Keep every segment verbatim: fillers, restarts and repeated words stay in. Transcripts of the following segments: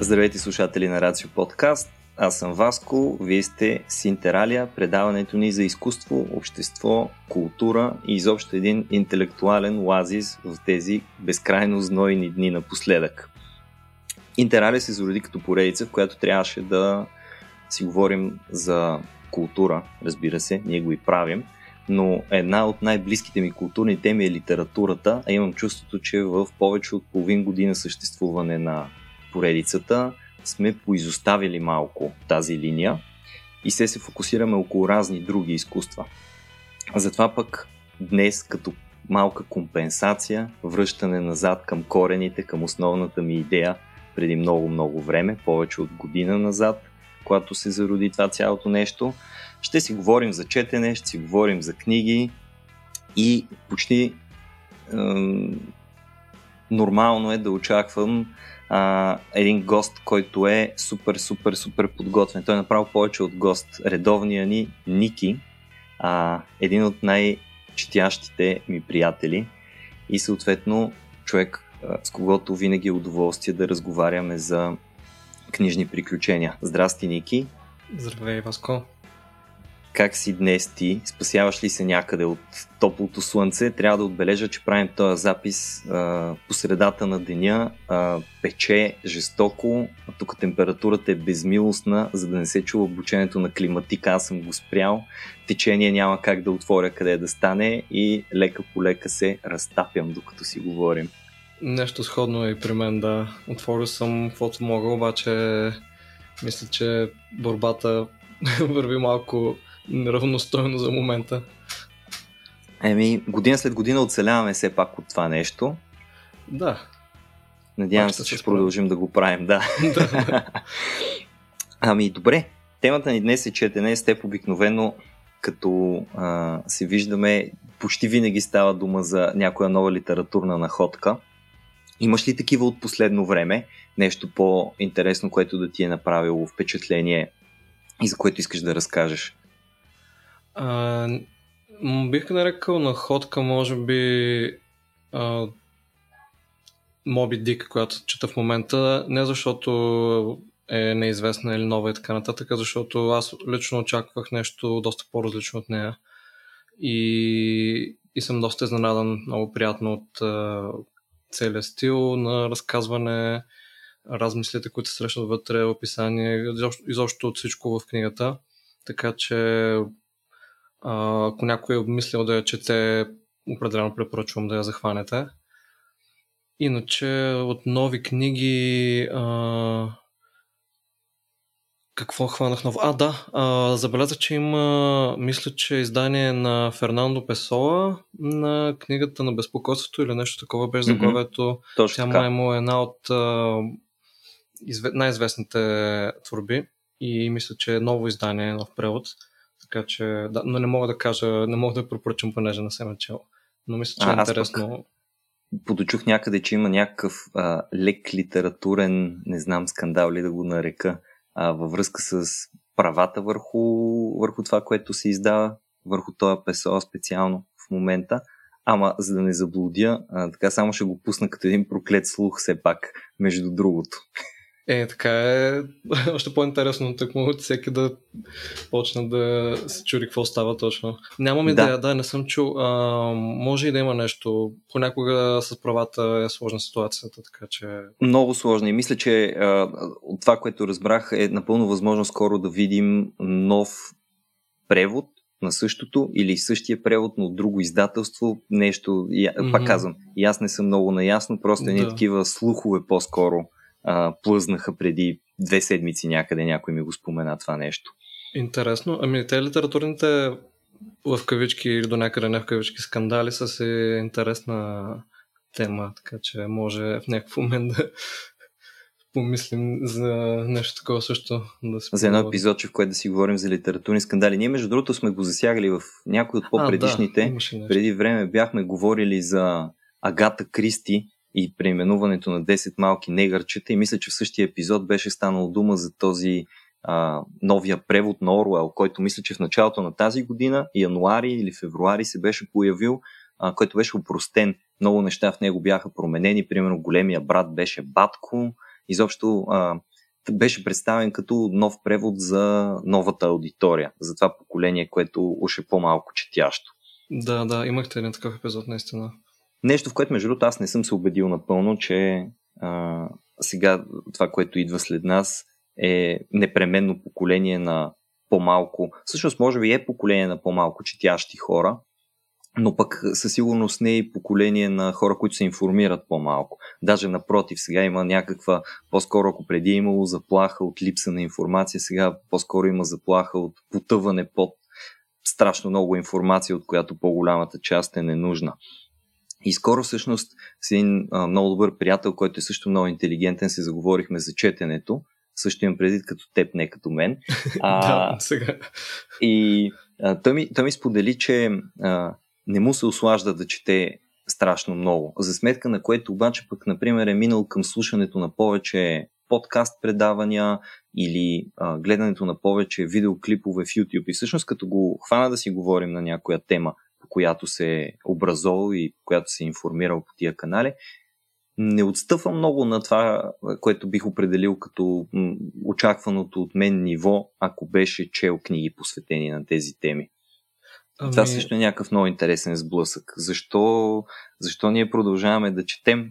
Здравейте, слушатели на Рацио Подкаст. Аз съм Васко, вие сте с Интералия, предаването ни за изкуство, общество, култура и изобщо един интелектуален оазис в тези безкрайно знойни дни напоследък. Интералия се зароди като поредица, в която трябваше да си говорим за култура, разбира се, ние го и правим, но една от най-близките ми културни теми е литературата, а имам чувството, че в повече от половин година съществуване на поредицата сме поизоставили малко тази линия и се се фокусираме около разни други изкуства. Затова пък днес, като малка компенсация, връщане назад към корените, към основната ми идея преди много-много време, повече от година назад, когато се зароди това цялото нещо, ще си говорим за четене, ще си говорим за книги и почти ем, нормално е да очаквам Uh, един гост, който е супер, супер, супер подготвен. Той е направил повече от гост. Редовния ни Ники, uh, един от най-четящите ми приятели и съответно човек, uh, с когото винаги е удоволствие да разговаряме за книжни приключения. Здрасти, Ники! Здравей, Васко! Как си днес ти? Спасяваш ли се някъде от топлото слънце? Трябва да отбележа, че правим този запис а, по средата на деня. А, пече жестоко, а тук температурата е безмилостна, за да не се чува обучението на климатика. Аз съм го спрял. Течение няма как да отворя къде да стане и лека по лека се разтапям, докато си говорим. Нещо сходно е и при мен, да. Отворил съм каквото мога, обаче мисля, че борбата върви малко неравностойно за момента. Еми, година след година оцеляваме все пак от това нещо. Да. Надявам се, че ще продължим да го правим, да. да. Ами, добре. Темата ни днес е четене с теб. Обикновено, като а, се виждаме, почти винаги става дума за някоя нова литературна находка. Имаш ли такива от последно време? Нещо по-интересно, което да ти е направило впечатление и за което искаш да разкажеш? А, бих нарекал находка, може би, а, Моби Дик, която чета в момента, не защото е неизвестна или нова и така нататък, защото аз лично очаквах нещо доста по-различно от нея и, и съм доста изненадан, много приятно от а, целия стил на разказване, размислите, които се срещат вътре, описание, изобщо от всичко в книгата, така че Uh, ако някой е обмислил да я чете, определено препоръчвам да я захванете. Иначе от нови книги uh, какво хванах ново? А, да, uh, забелязах, че има, мисля, че издание на Фернандо Песоа на книгата на Безпокойството или нещо такова беше заглавието. Mm-hmm. Тя май му е една от uh, изве... най-известните творби и мисля, че е ново издание, нов превод. Така че, да, но не мога да кажа, не мога да препоръчам, понеже не съм начал. Но мисля, че а, е интересно. Подочух някъде, че има някакъв а, лек литературен, не знам, скандал ли да го нарека, а, във връзка с правата върху, върху това, което се издава, върху този Песоа специално в момента. Ама, за да не заблудя, а, така само ще го пусна като един проклет слух, все пак, между другото. Е, така е още по-интересно, тъкмо всеки да почна да се чури какво става точно. Нямам идея, да, да не съм чул. А, може и да има нещо. Понякога с правата е сложна ситуацията, така че... Много сложна и мисля, че а, от това, което разбрах, е напълно възможно скоро да видим нов превод на същото или същия превод, но от друго издателство, нещо, и, mm-hmm. пак казвам, и аз не съм много наясно, просто едни да. такива слухове по-скоро плъзнаха преди две седмици някъде, някой ми го спомена това нещо. Интересно. Ами те литературните в кавички или до някъде не в кавички скандали са си интересна тема, така че може в някакъв момент да помислим за нещо такова също. Да си за едно епизодче, в което да си говорим за литературни скандали. Ние между другото сме го засягали в някои от по-предишните. А, да, преди време бяхме говорили за Агата Кристи и преименуването на десет малки негърчета и мисля, че в същия епизод беше станало дума за този а, новия превод на Оруел, който мисля, че в началото на тази година, януари или февруари се беше появил, а, който беше опростен. Много неща в него бяха променени, примерно големия брат беше батко, изобщо а, беше представен като нов превод за новата аудитория, за това поколение, което уж е по-малко четящо. Да, да, имахте един такъв епизод, наистина. Нещо, в което, между другото, аз не съм се убедил напълно, че а, сега това, което идва след нас, е непременно поколение на по-малко, всъщност може би е поколение на по-малко четящи хора, но пък със сигурност не е и поколение на хора, които се информират по-малко. Даже напротив, сега има някаква, по-скоро ако преди е имало заплаха от липса на информация, сега по-скоро има заплаха от потъване под страшно много информация, от която по-голямата част е ненужна. И скоро всъщност с един а, много добър приятел, който е също много интелигентен, се заговорихме за четенето. Също имам предвид като теб, не като мен. А, да, сега. И а, той, ми, той ми сподели, че а, не му се ослажда да чете страшно много. За сметка на което обаче пък, например, е минал към слушането на повече подкаст предавания или а, гледането на повече видеоклипове в YouTube. И всъщност като го хвана да си говорим на някоя тема, по която се е образовал и по която се е информирал по тия канали, не отстъпва много на това, което бих определил като очакваното от мен ниво, ако беше чел книги, посветени на тези теми. Ами... Това също е някакъв много интересен сблъсък. Защо, защо ние продължаваме да четем,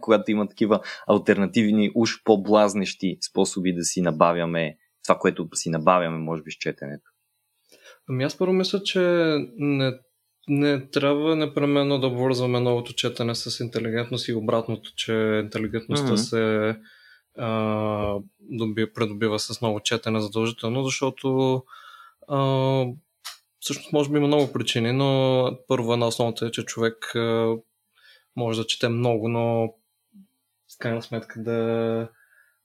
когато има такива алтернативни, уж по-блазнещи способи да си набавяме това, което си набавяме, може би, с четенето? Ами аз първо мисля, че не Не трябва непременно да обвързваме новото четене с интелигентност и обратното, че интелигентността mm-hmm. се а, доби, придобива с ново четене задължително, защото а, всъщност може би има много причини, но първо една основната е, че човек а, може да чете много, но в крайна сметка да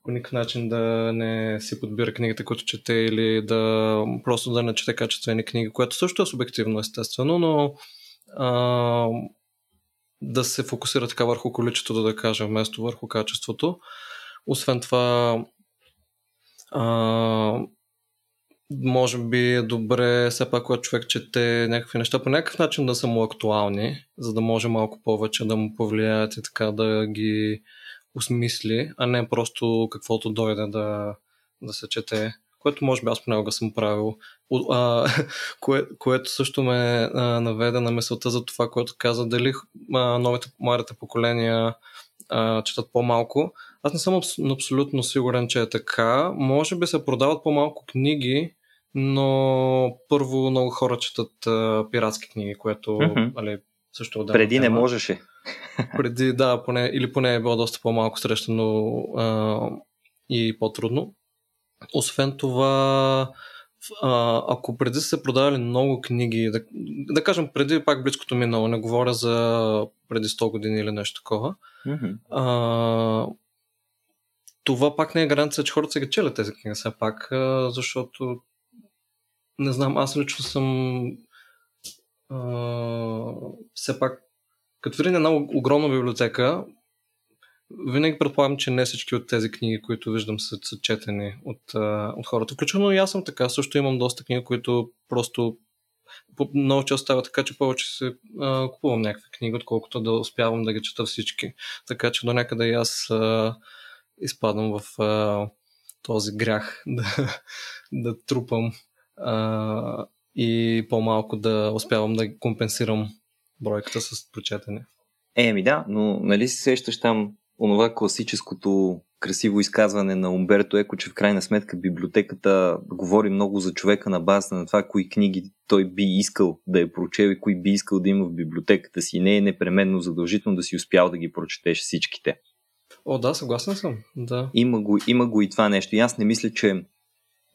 по никакъв начин да не си подбира книгите, които чете, или да просто да не чете качествени книги, което също е субективно, естествено, но а, да се фокусира така върху количеството, да кажем, вместо върху качеството. Освен това, а, може би е добре, все пак, когато човек чете някакви неща, по някакъв начин да са му актуални, за да може малко повече да му повлияят и така да ги осмисли, а не просто каквото дойде да, да се чете, което може би аз понякога съм правил, а, кое, което също ме а, наведе на мисълта за това, което каза, дали а, новите, младите поколения а, четат по-малко. Аз не съм абс- абсолютно сигурен, че е така. Може би се продават по-малко книги, но първо много хора четат а, пиратски книги, което mm-hmm. али, също да. Преди не тема. Можеше. Преди, да, поне, или поне е било доста по-малко срещано а, и по-трудно. Освен това, а, ако преди са се продавали много книги, да, да кажем преди пак близкото минало, не говоря за преди сто години или нещо такова, mm-hmm. а, това пак не е гаранция, че хората са ги чели тези книги все пак, а, защото не знам, аз лично съм а, все пак като видим една огромна библиотека, винаги предполагам, че не всички от тези книги, които виждам, са, са четени от, от хората. Включително и аз съм така. Също имам доста книги, които просто много често става така, че повече се а, купувам някакви книги, отколкото да успявам да ги чета всички. Така че до някъде и аз а, изпадам в а, този грях да, да трупам а, и по-малко да успявам да компенсирам бройката с прочетене. Еми да, но нали се сещаш там онова класическото красиво изказване на Умберто Еко, че в крайна сметка библиотеката говори много за човека на базата на това, кои книги той би искал да е прочел и кои би искал да има в библиотеката си. Не е непременно задължително да си успял да ги прочетеш всичките. О, да, съгласен съм. Да. Има го, има го и това нещо. И аз не мисля, че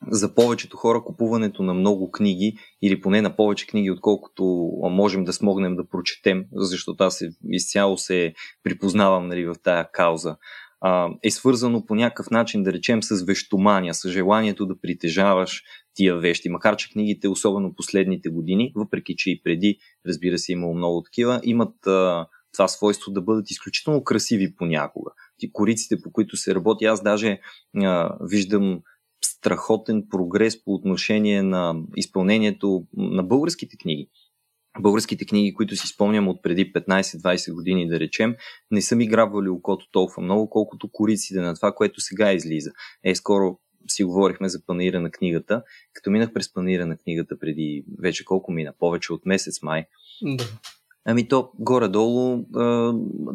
за повечето хора купуването на много книги или поне на повече книги, отколкото можем да смогнем да прочетем, защото аз изцяло се припознавам, нали, в тая кауза, е свързано по някакъв начин, да речем, с вещомания, с желанието да притежаваш тия вещи. Макар че книгите, особено последните години, въпреки че и преди, разбира се, имало много такива, имат това свойство да бъдат изключително красиви понякога. Ти кориците, по които се работи, аз даже а, виждам страхотен прогрес по отношение на изпълнението на българските книги. българските книги, които си спомням от преди петнайсет-двайсет години, да речем, не са ми грабвали окото толкова много, колкото кориците на това, което сега излиза. Е, скоро си говорихме за панаира на книгата. Като минах през панаира на книгата преди вече колко мина, повече от месец май, да. Ами то горе-долу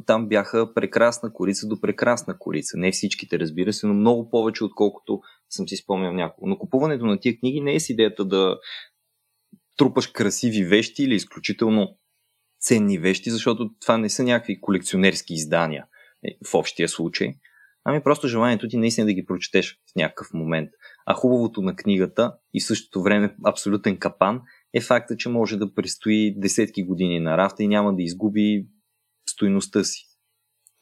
там бяха прекрасна корица до прекрасна корица. Не всичките, разбира се, но много повече, отколкото съм си спомнял няколко. Но купуването на тия книги не е с идеята да трупаш красиви вещи или изключително ценни вещи, защото това не са някакви колекционерски издания в общия случай. Ами просто желанието ти наистина да ги прочетеш в някакъв момент. А хубавото на книгата и в същото време абсолютен капан е факта, че може да престои десетки години на рафта и няма да изгуби стойността си.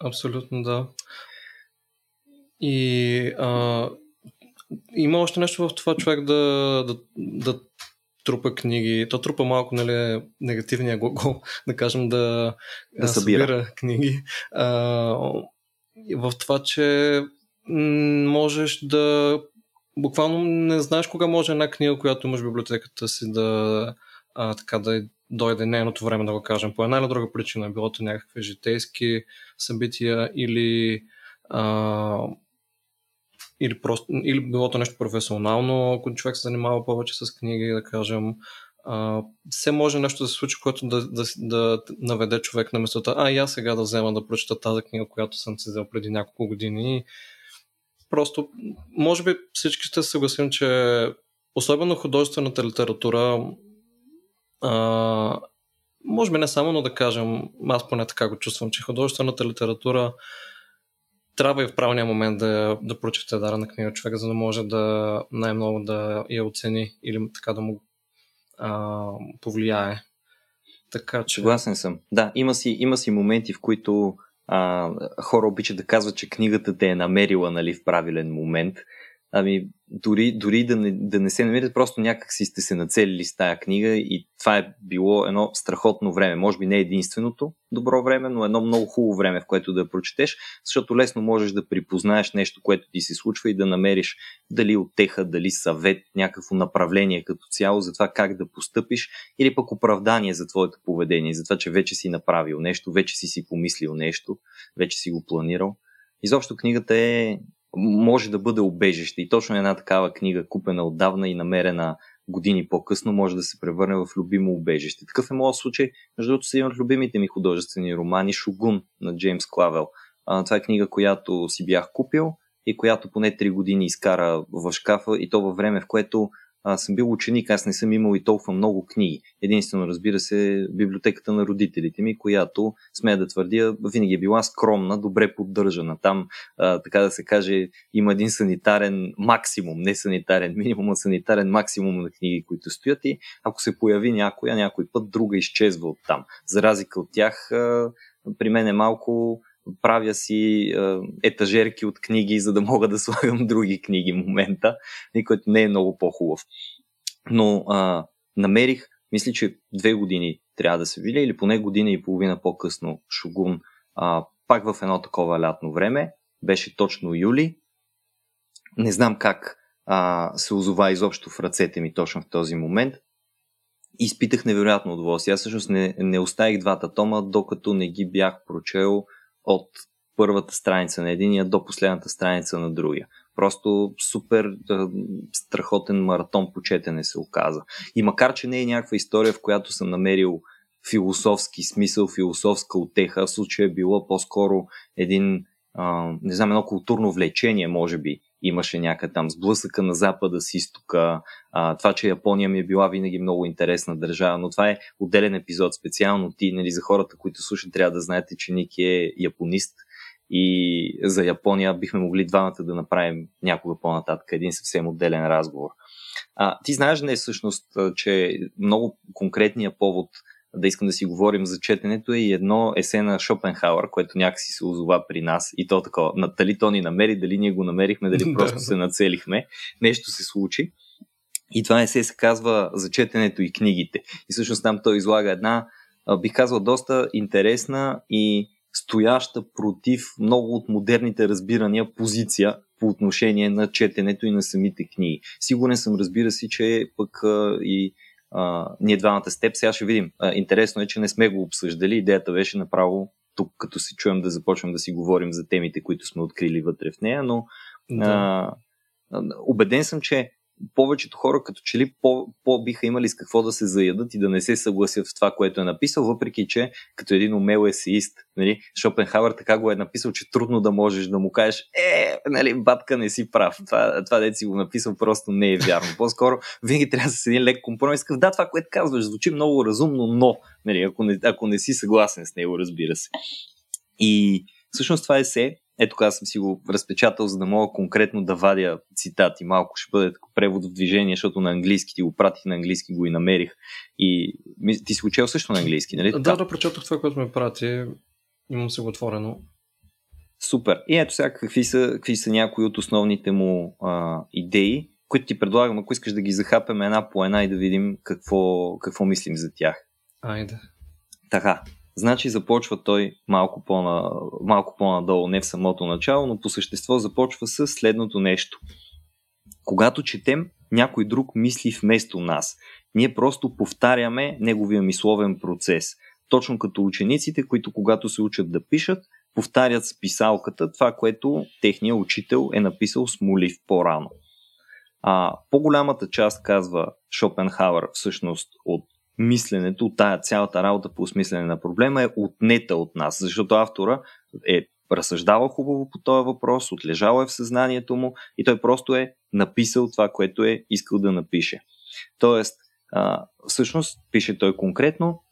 Абсолютно, да. И а, има още нещо в това човек да, да, да трупа книги. То трупа малко, нали, негативния глагол, да кажем, да, да събира. събира книги. А, в това, че можеш да... Буквално не знаеш кога може една книга, която имаш в библиотеката си, да, а, така, да дойде нейното време, да го кажем. По една или друга причина, било то някакви житейски събития или, а, или, просто, или било то нещо професионално, ако човек се занимава повече с книги, да кажем. А, все може нещо да се случи, което да, да, да наведе човек на местата. А, и аз сега да взема да прочета тази книга, която съм си взел преди няколко години. Просто, може би всички ще се съгласим, че особено художествената литература, а, може би не само, но да кажем, аз поне така го чувствам, че художествената литература трябва и в правилния момент да, да прочете дарена книга човека, за да може да най-много да я оцени или така да му а, повлияе. Така че... Съгласен съм. Да, има си, има си моменти, в които А, хора обичат да казват, че книгата те е намерила, нали, в правилен момент. Ами, дори, дори да, не, да не се намерят, просто някак си сте се нацелили с тая книга и това е било едно страхотно време. Може би не единственото добро време, но едно много хубаво време, в което да прочетеш, защото лесно можеш да припознаеш нещо, което ти се случва и да намериш дали утеха, дали съвет, някакво направление като цяло за това как да постъпиш или пък оправдание за твоето поведение, за това, че вече си направил нещо, вече си си помислил нещо, вече си го планирал. Изобщо книгата е... може да бъде убежище и точно една такава книга, купена отдавна и намерена години по-късно, може да се превърне в любимо убежище. Такъв е моят случай, между другото, са един от любимите ми художествени романи Шогун на Джеймс Клавел. А, това е книга, която си бях купил и която поне три години изкара в шкафа и то във време, в което а, съм бил ученик, аз не съм имал и толкова много книги. Единствено, разбира се, библиотеката на родителите ми, която, смея да твърдя, винаги е била скромна, добре поддържана. Там, а, така да се каже, има един санитарен максимум, не санитарен минимум, а санитарен максимум на книги, които стоят и ако се появи някоя, някой път друга изчезва от там. За разлика от тях, а, при мен е малко... правя си етажерки от книги, за да мога да слагам други книги в момента, който не е много по-хубав. Но а, намерих, мисля, че две години трябва да се видя, или поне година и половина по-късно Шогун, а, пак в едно такова лятно време, беше точно юли. Не знам как а, се озова изобщо в ръцете ми точно в този момент. Изпитах невероятно удоволствие. Аз всъщност не, не оставих двата тома, докато не ги бях прочел от първата страница на единия до последната страница на другия. Просто супер да, страхотен маратон по четене се оказа. И макар, че не е някаква история, в която съм намерил философски смисъл, философска утеха, в случая е било по-скоро един, а, не знам, едно културно влечение, може би, имаше някъде там сблъсъка на Запада с Изтока, а, това, че Япония ми е била винаги много интересна държава, но това е отделен епизод специално ти, нали, за хората, които слушат, трябва да знаете, че Ники е японист и за Япония бихме могли двамата да направим някога по-нататък един съвсем отделен разговор. А, ти знаеш, не всъщност, че много конкретния повод да искам да си говорим за четенето е и едно есе на Шопенхауер, което някакси се озова при нас и то такова. Дали то ни намери, дали ние го намерихме, дали просто се нацелихме. Нещо се случи. И това есе се казва за четенето и книгите. И всъщност там той излага една, бих казал, доста интересна и стояща против много от модерните разбирания позиция по отношение на четенето и на самите книги. Сигурен съм, разбира се, че пък и а, ние двамата с теб. Сега ще видим. А, интересно е, че не сме го обсъждали. Идеята беше направо тук, като се чуем, да започнем да си говорим за темите, които сме открили вътре в нея, но да. а, убеден съм, че повечето хора като че ли по-биха имали с какво да се заядат и да не се съгласят в това, което е написал, въпреки че като един умел есеист, нали, Шопенхауер така го е написал, че трудно да можеш да му кажеш, е, нали, батка, не си прав, това, това дето си го написал просто не е вярно. По-скоро винаги трябва да се един лек компромис, да, това, което казваш, звучи много разумно, но нали, ако, не, ако не си съгласен с него, разбира се. И всъщност това есе, ето аз съм си го разпечатал, за да мога конкретно да вадя цитати. Малко ще бъде превод в движение, защото на английски ти го пратих, на английски го и намерих. И ти си го чел също на английски, нали? Да, да, прочетох това, което ме прати. Имам се го отворено. Супер. И ето сега какви са, какви са някои от основните му а, идеи, които ти предлагам, ако искаш да ги захапем една по една и да видим какво, какво мислим за тях. Айде. Така. Значи започва той малко, по-на, малко по-надолу, не в самото начало, но по същество започва с следното нещо. Когато четем, някой друг мисли вместо нас. Ние просто повтаряме неговия мисловен процес. Точно като учениците, които когато се учат да пишат, повтарят с писалката това, което техният учител е написал смолив по-рано. А по-голямата част, казва Шопенхауер, всъщност от мисленето, тая цялата работа по осмислене на проблема е отнета от нас, защото автора е разсъждавал хубаво по този въпрос, отлежал е в съзнанието му и той просто е написал това, което е искал да напише. Тоест, а, всъщност, пише той конкретно,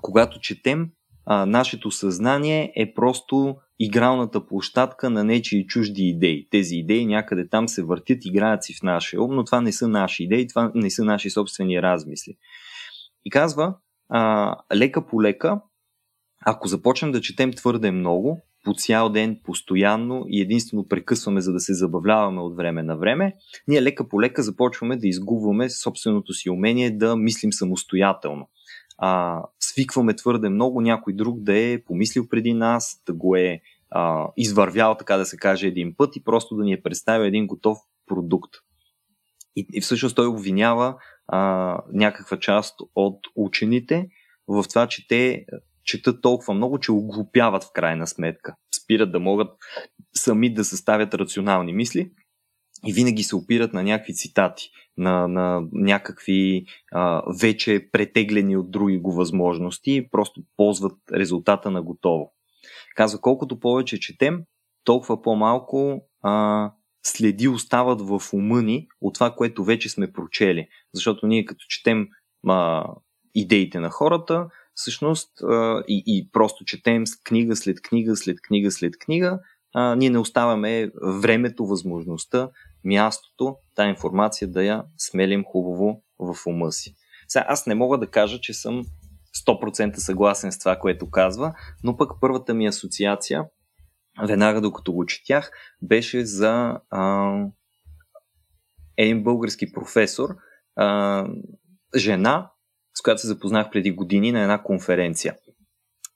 когато четем, а, нашето съзнание е просто игралната площадка на нечии чужди идеи. Тези идеи някъде там се въртят, играят си в нашия ум, но това не са наши идеи, това не са наши собствени размисли. И казва, а, лека по лека, ако започнем да четем твърде много, по цял ден, постоянно и единствено прекъсваме, за да се забавляваме от време на време, ние лека по лека започваме да изгубваме собственото си умение да мислим самостоятелно. А, свикваме твърде много някой друг да е помислил преди нас, да го е а, извървял, така да се каже, един път и просто да ни е представя един готов продукт. И, и всъщност той обвинява а, някаква част от учените в това, че те четат толкова много, че оглупяват в крайна сметка. Спират да могат сами да съставят рационални мисли и винаги се опират на някакви цитати, на, на някакви а, вече претеглени от други го възможности и просто ползват резултата на готово. Казва, колкото повече четем, толкова по-малко а, следи остават в ума ни от това, което вече сме прочели. Защото ние като четем а, идеите на хората, всъщност а, и, и просто четем книга след книга, след книга, след книга, а, ние не оставаме времето, възможността, мястото, тая информация да я смелим хубаво в ума си. Сега аз не мога да кажа, че съм сто процента съгласен с това, което казва, но пък първата ми асоциация веднага докато го четях, беше за а, един български професор, а, жена, с която се запознах преди години на една конференция.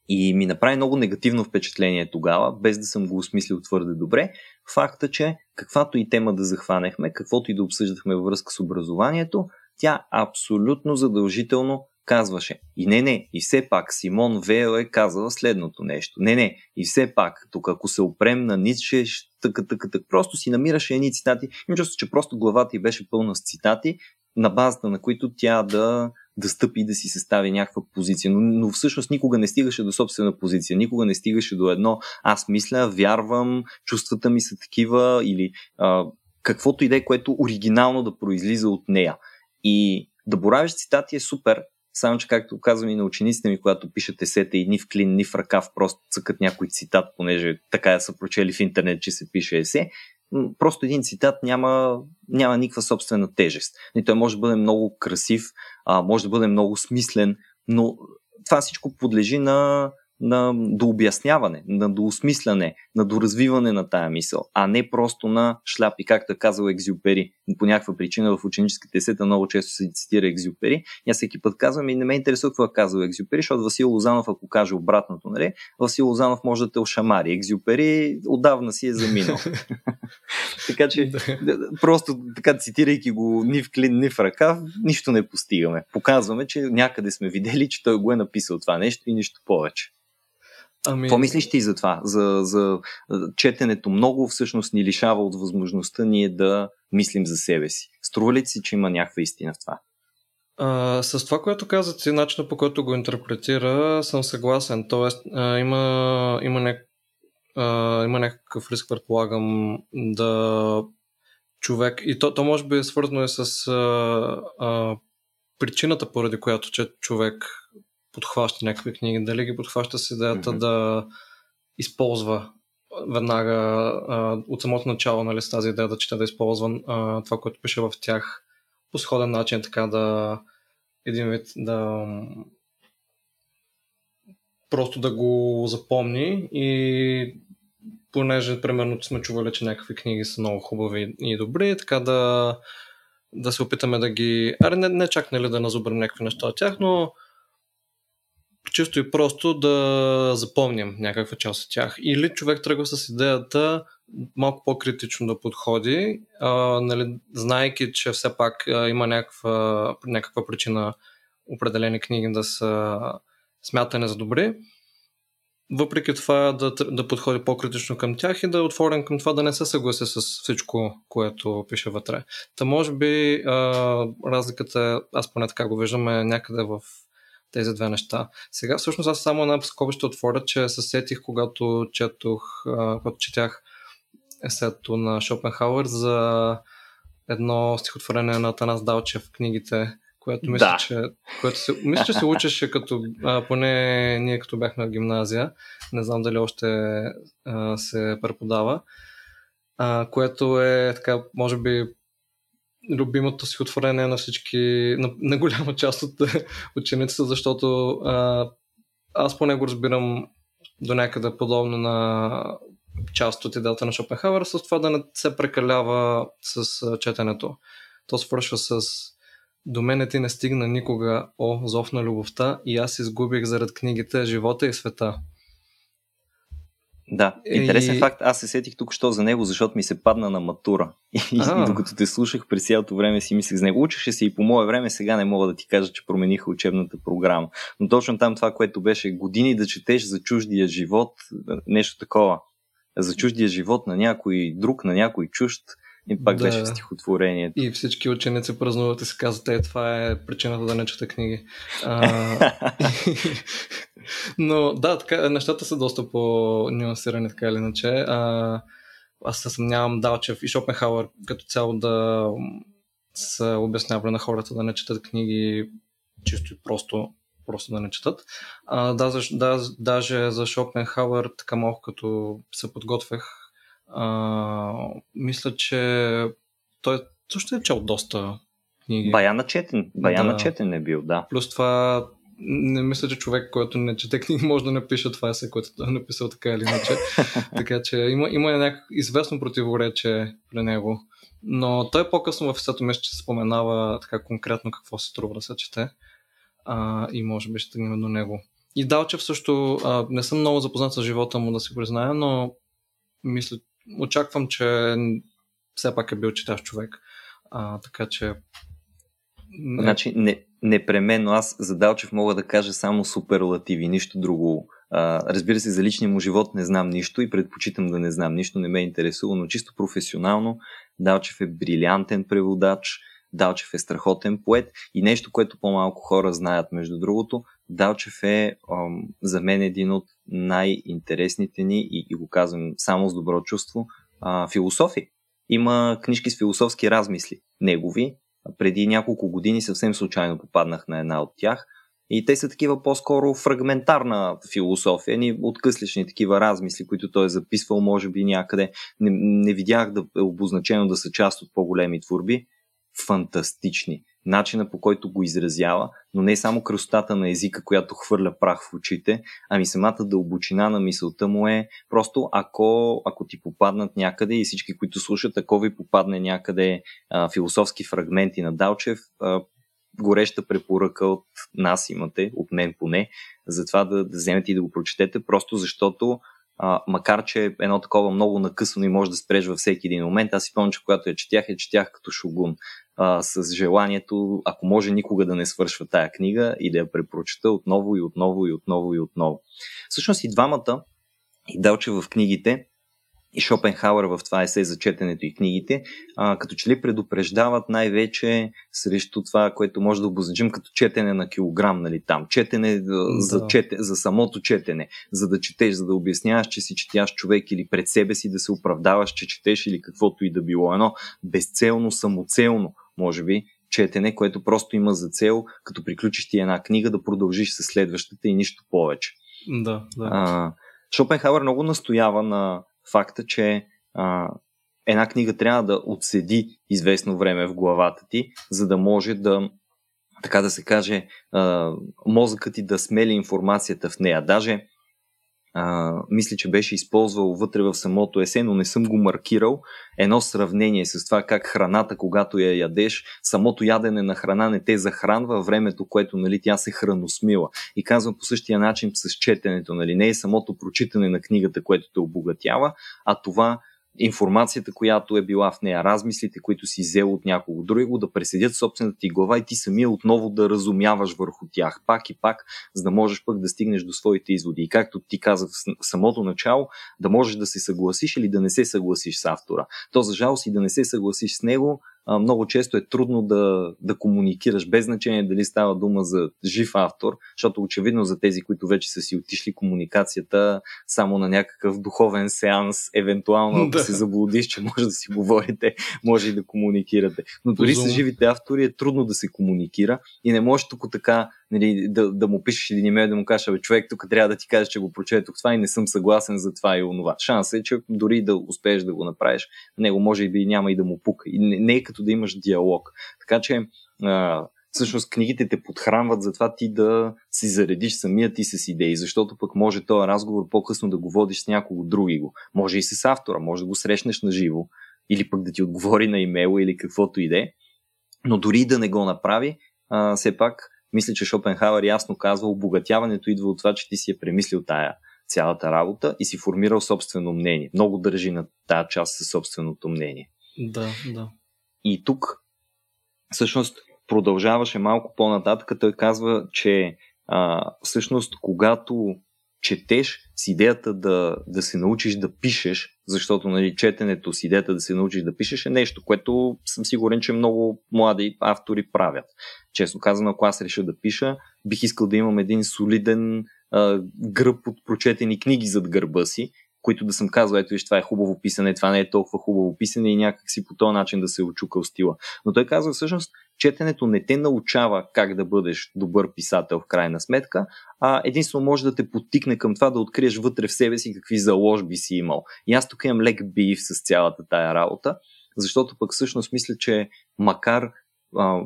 И ми направи много негативно впечатление тогава, без да съм го осмислил твърде добре, факта, че каквато и тема да захванехме, каквото и да обсъждахме във връзка с образованието, тя абсолютно задължително казваше, и не, не, и все пак Симон Вейл е казала следното нещо. Не, не, и все пак, тук ако се опрем на Ницше, тъка, тъка, тъка, просто си намираше едни цитати. Имам чувство, че просто главата й беше пълна с цитати, на базата на които тя да, да стъпи и да си състави някаква позиция. Но, но всъщност никога не стигаше до собствена позиция, никога не стигаше до едно аз мисля, вярвам, чувствата ми са такива, или а, каквото и да е, което оригинално да произлиза от нея. И да боравиш цитати е супер. Само, че както казвам и на учениците ми, когато пишат есета и ни в клин, ни в ръкав, просто цъкат някой цитат, понеже така я са прочели в интернет, че се пише есе, просто един цитат няма, няма никаква собствена тежест. И той може да бъде много красив, може да бъде много смислен, но това всичко подлежи на на дообясняване, на доосмисляне, на доразвиване на тая мисъл, а не просто на шляпи, както е казал Екзюпери. По някаква причина в ученическите есета много често се цитира Екзюпери. Я всеки път казвам и не ме интересува какво е казал Екзюпери, защото Васил Лозанов, ако каже обратното, нали, Васил Лозанов може да те ошамари. Екзюпери отдавна си е заминал. Така че просто така, цитирайки го ни в клин, ни в ръкав, нищо не постигаме. Показваме, че някъде сме видели, че той го е написал това нещо и нищо повече. Ами... Какво мислиш ти за това? За, за четенето много всъщност ни лишава от възможността ние да мислим за себе си. Струва ли си, че има някаква истина в това? А, с това, което каза ти, начинът по който го интерпретира, съм съгласен. Тоест, а, има, има, ня... а, има някакъв риск, предполагам, да човек... И то, то може би е свързано и с а, а, причината, поради която че човек... подхваща някакви книги, дали ги подхваща с идеята mm-hmm. да използва веднага а, от самото начало, нали, с тази идея да чета, да използва а, това, което пише в тях по сходен начин, така да един вид да просто да го запомни, и понеже примерно сме чували, че някакви книги са много хубави и добри, така да, да се опитаме да ги... Аре, не, не чак, нали, да назубрим някакви неща от тях, но чисто и просто да запомням някаква част от тях. Или човек тръгва с идеята малко по-критично да подходи, а, нали, знаейки, че все пак а, има някаква, някаква причина определени книги да са смятани за добри. Въпреки това да, да подходи по-критично към тях и да е отворен към това да не се съгласи с всичко, което пише вътре. Та може би а, разликата, аз поне така го виждам, е някъде в тези две неща. Сега всъщност аз само една скоба ще отворя, че се сетих, когато четох, когато четях есето на Шопенхауер за едно стихотворение на Атанас Далчев в книгите, което мисля, да. че, което се, мисля, че се учеше като, поне ние като бяхме в гимназия, не знам дали още се преподава, което е така, може би любимото стихотворение на всички, на, на голяма част от учениците, защото а, аз поне го разбирам до някъде подобно на част от идеята на Шопенхауер, с това да не се прекалява с а, четенето. То свършва с: "До мене ти не стигна никога, о, зов на любовта, и аз изгубих заред книгите живота и света." Да, интересен и... факт, аз се сетих тук що за него, защото ми се падна на матура. И докато те слушах, през цялото време си мислех за него. Учеше се и по мое време, сега не мога да ти кажа, че промениха учебната програма. Но точно там това, което беше години да четеш за чуждия живот, нещо такова. За чуждия живот на някой друг, на някой чужд, и пак да. Беше в стихотворението. И всички ученици празнуват и се казват: "Е, това е причината да не чета книги." А... Но да, така, нещата са доста по-нюансирани, така или иначе. А... Аз се съмнявам Далчев и Шопенхауер като цяло да са обяснявали на хората да не четат книги, чисто и просто, просто да не четат. А, да, за, да, даже за Шопенхауер, така малко като се подготвях, А, мисля, че той също е чел доста книги. Баяна четен, Баяна да. четен е бил, да. Плюс това, не мисля, че човек, който не чете книги, може да напише това, се, което е написал, така или иначе. Така че има, има някакво известно противоречие при него. Но той по-късно в есето мисля, че споменава така конкретно какво се струва да се чете. А, и може би ще стигнем до него. И Далчев също, а, не съм много запознат с живота му, да си призная, но мисля, очаквам, че все пак е бил читаш човек. А, така че... Не... Значи, не, непременно аз за Далчев мога да кажа само суперлативи, нищо друго. А, разбира се, за личния му живот не знам нищо и предпочитам да не знам нищо, не ме интересува, но чисто професионално Далчев е брилянтен преводач, Далчев е страхотен поет, и нещо, което по-малко хора знаят, между другото, Далчев е ам, за мен един от най-интересните ни, и, и го казвам само с добро чувство, а, философи. Има книжки с философски размисли негови. Преди няколко години съвсем случайно попаднах на една от тях, и те са такива по-скоро фрагментарна философия, ни откъслични такива размисли, които той е записвал може би някъде. Не, не видях да е обозначено да са част от по-големи творби. Фантастични. начина по който го изразява, но не само красотата на езика, която хвърля прах в очите, ами самата дълбочина на мисълта му е просто ако, ако ти попаднат някъде и всички, които слушат, ако ви попадне някъде а, философски фрагменти на Далчев, а, гореща препоръка от нас имате, от мен поне, за това да, да вземете и да го прочетете, просто защото а, макар, че е едно такова много накъсано и може да спреш във всеки един момент, аз си помня, че когато я четях, я четях като шогун. А, с желанието, ако може никога да не свършва тая книга и да я препрочета отново и отново и отново и отново. Всъщност и двамата, и Далчев в книгите, и Шопенхауер в това есе за четенето и книгите, а, като че ли предупреждават най-вече срещу това, което може да обозначим като четене на килограм, нали там. Четене да. за, чете, за самото четене, за да четеш, за да обясняваш, че си четяш човек или пред себе си да се оправдаваш, че четеш или каквото и да било. Едно безцелно, самоцелно, може би, четене, което просто има за цел, като приключиш ти една книга, да продължиш със следващата и нищо повече. Да, да. А, Шопенхауер много настоява на факта, че а, една книга трябва да отседи известно време в главата ти, за да може да, така да се каже, а, мозъкът ти да смели информацията в нея. Даже а, мисля, че беше използвал вътре в самото есе, но не съм го маркирал. Едно сравнение с това как храната, когато я ядеш, самото ядене на храна не те захранва времето, което нали, тя се храносмила. И казвам по същия начин с четенето. Нали, не е самото прочитане на книгата, което те обогатява, а това информацията, която е била в нея, размислите, които си взел от някого друго, да преседят в собствената ти глава и ти самия отново да разумяваш върху тях пак и пак, за да можеш пък да стигнеш до своите изводи. И както ти казах в самото начало, да можеш да се съгласиш или да не се съгласиш с автора. То за жалост и да не се съгласиш с него, много често е трудно да, да комуникираш, без значение дали става дума за жив автор, защото очевидно за тези, които вече са си отишли комуникацията само на някакъв духовен сеанс, евентуално да се заблудиш, че може да си говорите, може и да комуникирате. Но дори с живите автори е трудно да се комуникира и не можеш тук така нали, да, да му пишеш един имейл, да му кажеш, бе, човек, тук трябва да ти кажеш, че го прочетох това и не съм съгласен за това и онова. Шанс е, че дори да успееш да го направиш, него може би няма и да му пука. И не, не е като да имаш диалог. Така че а, всъщност книгите те подхранват за това ти да си заредиш самия ти с идеи, защото пък може този разговор по-късно да го водиш с някого другиго. Може и с автора, може да го срещнеш на живо или пък да ти отговори на имейла или каквото и да е. Но дори да не го направи, а, все пак мисля, че Шопенхауер ясно казва, обогатяването идва от това, че ти си е премислил тая цялата работа и си формирал собствено мнение. Много държи на тая част със собственото мнение. Да, да. И тук всъщност продължаваше малко по-нататък. Той казва, че а, всъщност когато четеш с идеята да, да се научиш да пишеш, защото нали, четенето с идеята да се научиш да пишеш е нещо, което съм сигурен, че много млади автори правят. Честно казано, ако аз реша да пиша, бих искал да имам един солиден а, гръб от прочетени книги зад гърба си, които да съм казал, ето виж, това е хубаво писане, това не е толкова хубаво писане и някак си по този начин да се очукал стила. Но той казва всъщност, четенето не те научава как да бъдеш добър писател в крайна сметка, а единствено може да те подтикне към това да откриеш вътре в себе си какви заложби си имал. И аз тук имам лек биф с цялата тая работа, защото пък всъщност мисля, че макар а,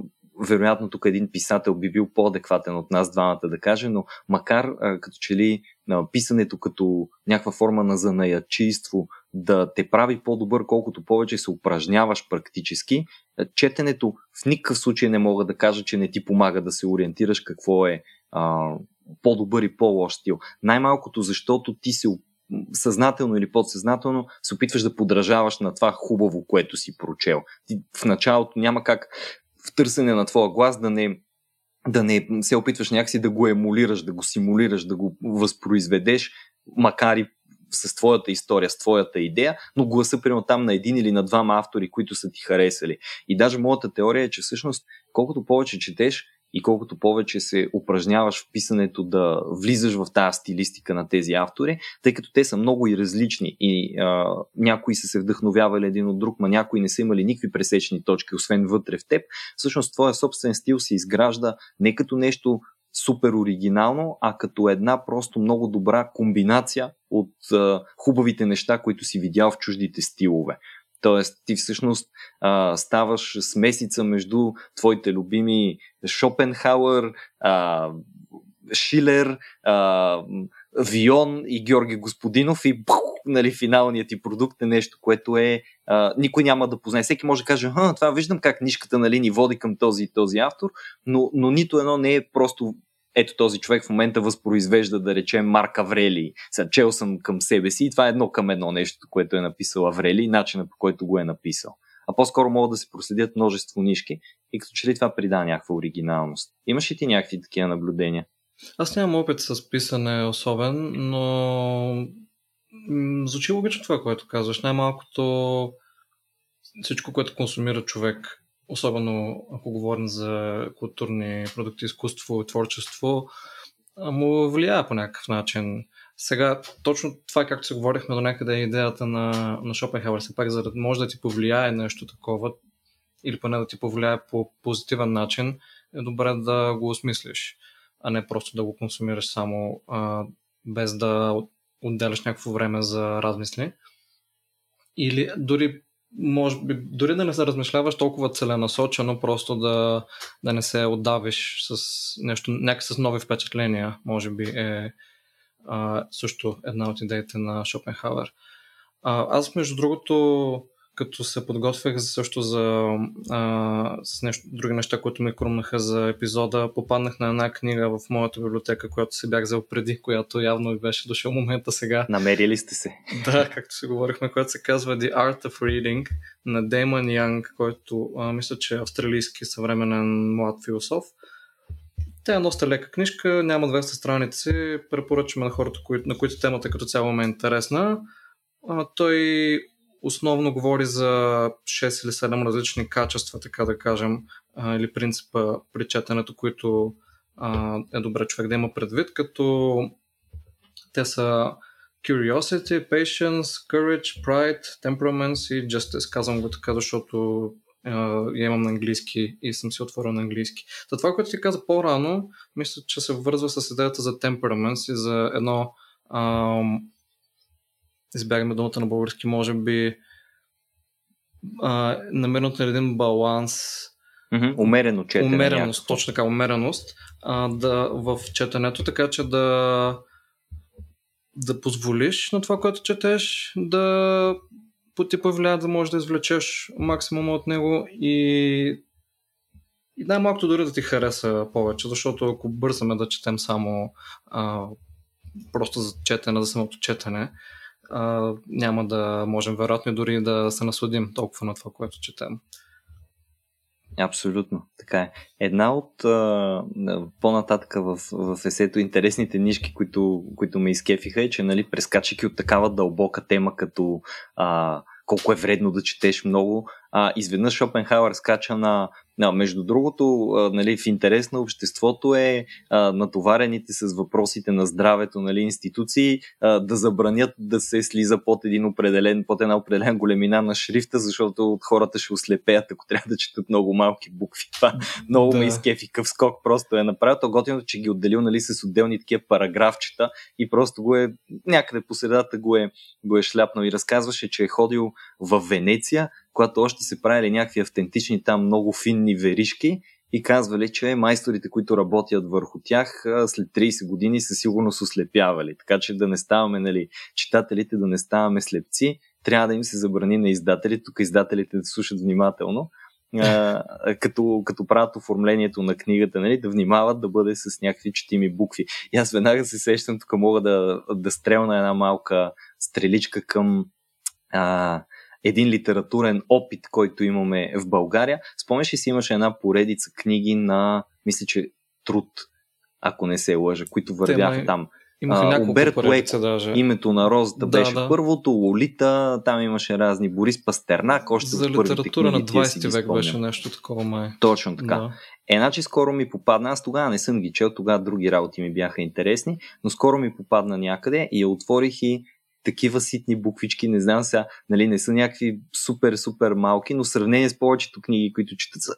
вероятно тук един писател би бил по-адекватен от нас двамата да каже, но макар а, като че ли а, писането като някаква форма на занаятчийство да те прави по-добър, колкото повече се упражняваш практически, четенето в никакъв случай не мога да кажа, че не ти помага да се ориентираш какво е а, по-добър и по-лош стил. Най-малкото защото ти се съзнателно или подсъзнателно се опитваш да подражаваш на това хубаво, което си прочел. Ти в началото няма как в търсене на твоя глас да не, да не се опитваш някакси да го емулираш, да го симулираш, да го възпроизведеш, макар и с твоята история, с твоята идея, но гласа примерно там на един или на двама автори, които са ти харесали. И даже моята теория е, че всъщност колкото повече четеш и колкото повече се упражняваш в писането да влизаш в тази стилистика на тези автори, тъй като те са много и различни и а, някои са се вдъхновявали един от друг, ма някои не са имали никакви пресечни точки, освен вътре в теб, всъщност твоя собствен стил се изгражда не като нещо супер оригинално, а като една просто много добра комбинация от а, хубавите неща, които си видял в чуждите стилове. Тоест, ти всъщност а, ставаш смесица между твоите любими Шопенхауер, а, Шилер, а, Вион и Георги Господинов и бух, нали, финалният ти продукт е нещо, което е а, никой няма да познае. Всеки може да каже, а, това виждам как книжката, нали, ни води към този и този автор, но, но нито едно не е просто ето този човек в момента възпроизвежда, да речем, Марк Аврелий. Сега, чел съм към себе си и това е едно към едно нещо, което е написал Аврелий, начина по който го е написал. А по-скоро могат да се проследят множество нишки и като че ли това придава някаква оригиналност. Имаш ли ти някакви такива наблюдения? Аз нямам опит с писане особен, но звучи логично това, което казваш. Най-малкото всичко, което консумира човек, особено ако говорим за културни продукти, изкуство, творчество, му влияе по някакъв начин. Сега, точно това, както се говорихме до някъде, е идеята на, на Шопенхауер. Все пак, може да ти повлияе нещо такова, или поне да ти повлияе по позитивен начин, е добре да го осмислиш, а не просто да го консумираш само а, без да отделяш някакво време за размисли. Или дори може би, дори да не се размишляваш толкова целенасочено, просто да, да не се отдавиш с нещо, някак с нови впечатления, може би е а, също една от идеите на Шопенхауер. А, аз, между другото, като се подготвях също за а, с нещо, други неща, които ме крумнаха за епизода, попаднах на една книга в моята библиотека, която се бях взел преди, която явно беше дошъл момента сега. Намерили сте се. Да, както си говорихме, която се казва The Art of Reading на Дамон Янг, който а, мисля, че е австралийски съвременен млад философ. Тя е доста лека книжка, няма двеста страници, препоръчваме на хората, на които темата като цяло ме е интересна. А, той основно говори за шест или седем различни качества, така да кажем, или принципа при четенето, които е добре човек да има предвид, като те са curiosity, patience, courage, pride, temperament и justice. Казвам го така, защото я имам на английски и съм си отворил на английски. За това, което ти каза по-рано, мисля, че се вързва с идеята за temperament и за едно... Ам, избягаме думата на български, може би намерното на един баланс. Mm-hmm. Умерено четене. Умереност, точно така, умереност а, да, в четенето, така че да, да позволиш на това, което четеш, да ти повлия, да можеш да извлечеш максимума от него и, и най-малкото дори да ти хареса повече, защото ако бързаме да четем само а, просто за четене, за самото четене, Uh, няма да можем вероятно дори да се насладим толкова на това, което четем. Абсолютно, така е. Една от uh, по-нататъка в, в есето интересните нишки, които, които ме изкефиха, е, че, нали, прескачайки от такава дълбока тема, като uh, колко е вредно да четеш много, uh, изведнъж Шопенхауер скача на... No, между другото, нали, в интерес на обществото е а, натоварените с въпросите на здравето, нали, институции а, да забранят да се слиза под един определен, под една определена големина на шрифта, защото хората ще ослепеят, ако трябва да четат много малки букви. Това много да. Ме изкефи, къв скок просто е направил. То готиното, че ги отделил, нали, с отделни такива параграфчета и просто го е някъде по средата го е, го е шляпнал и разказваше, че е ходил в Венеция, когато още се правили някакви автентични там много финни веришки и казвали, че майсторите, които работят върху тях, след трийсет години със сигурност ослепявали. Така че да не ставаме, нали, читателите, да не ставаме слепци, трябва да им се забрани на издателите, тук издателите да слушат внимателно, а, като, като правят оформлението на книгата, нали, да внимават да бъде с някакви четими букви. И аз веднага се сещам, тук мога да, да стрелна една малка стреличка към... А, един литературен опит, който имаме в България. Спомняш ли си, имаше една поредица книги на, мисля, че Труд, ако не се лъжа, които вървяха Тема... там. Uh, Умберто Еко, Името на розата, да, беше да. Първото, Лолита, там имаше разни, Борис Пастернак, още за литература на двайсети век беше нещо такова май. Точно така. Да. Еначе скоро ми попадна, аз тогава не съм ги чел, тогава други работи ми бяха интересни, но скоро ми попадна някъде и я отворих и такива ситни буквички, не знам сега, нали, не са някакви супер-супер малки, но в сравнение с повечето книги, които четат, са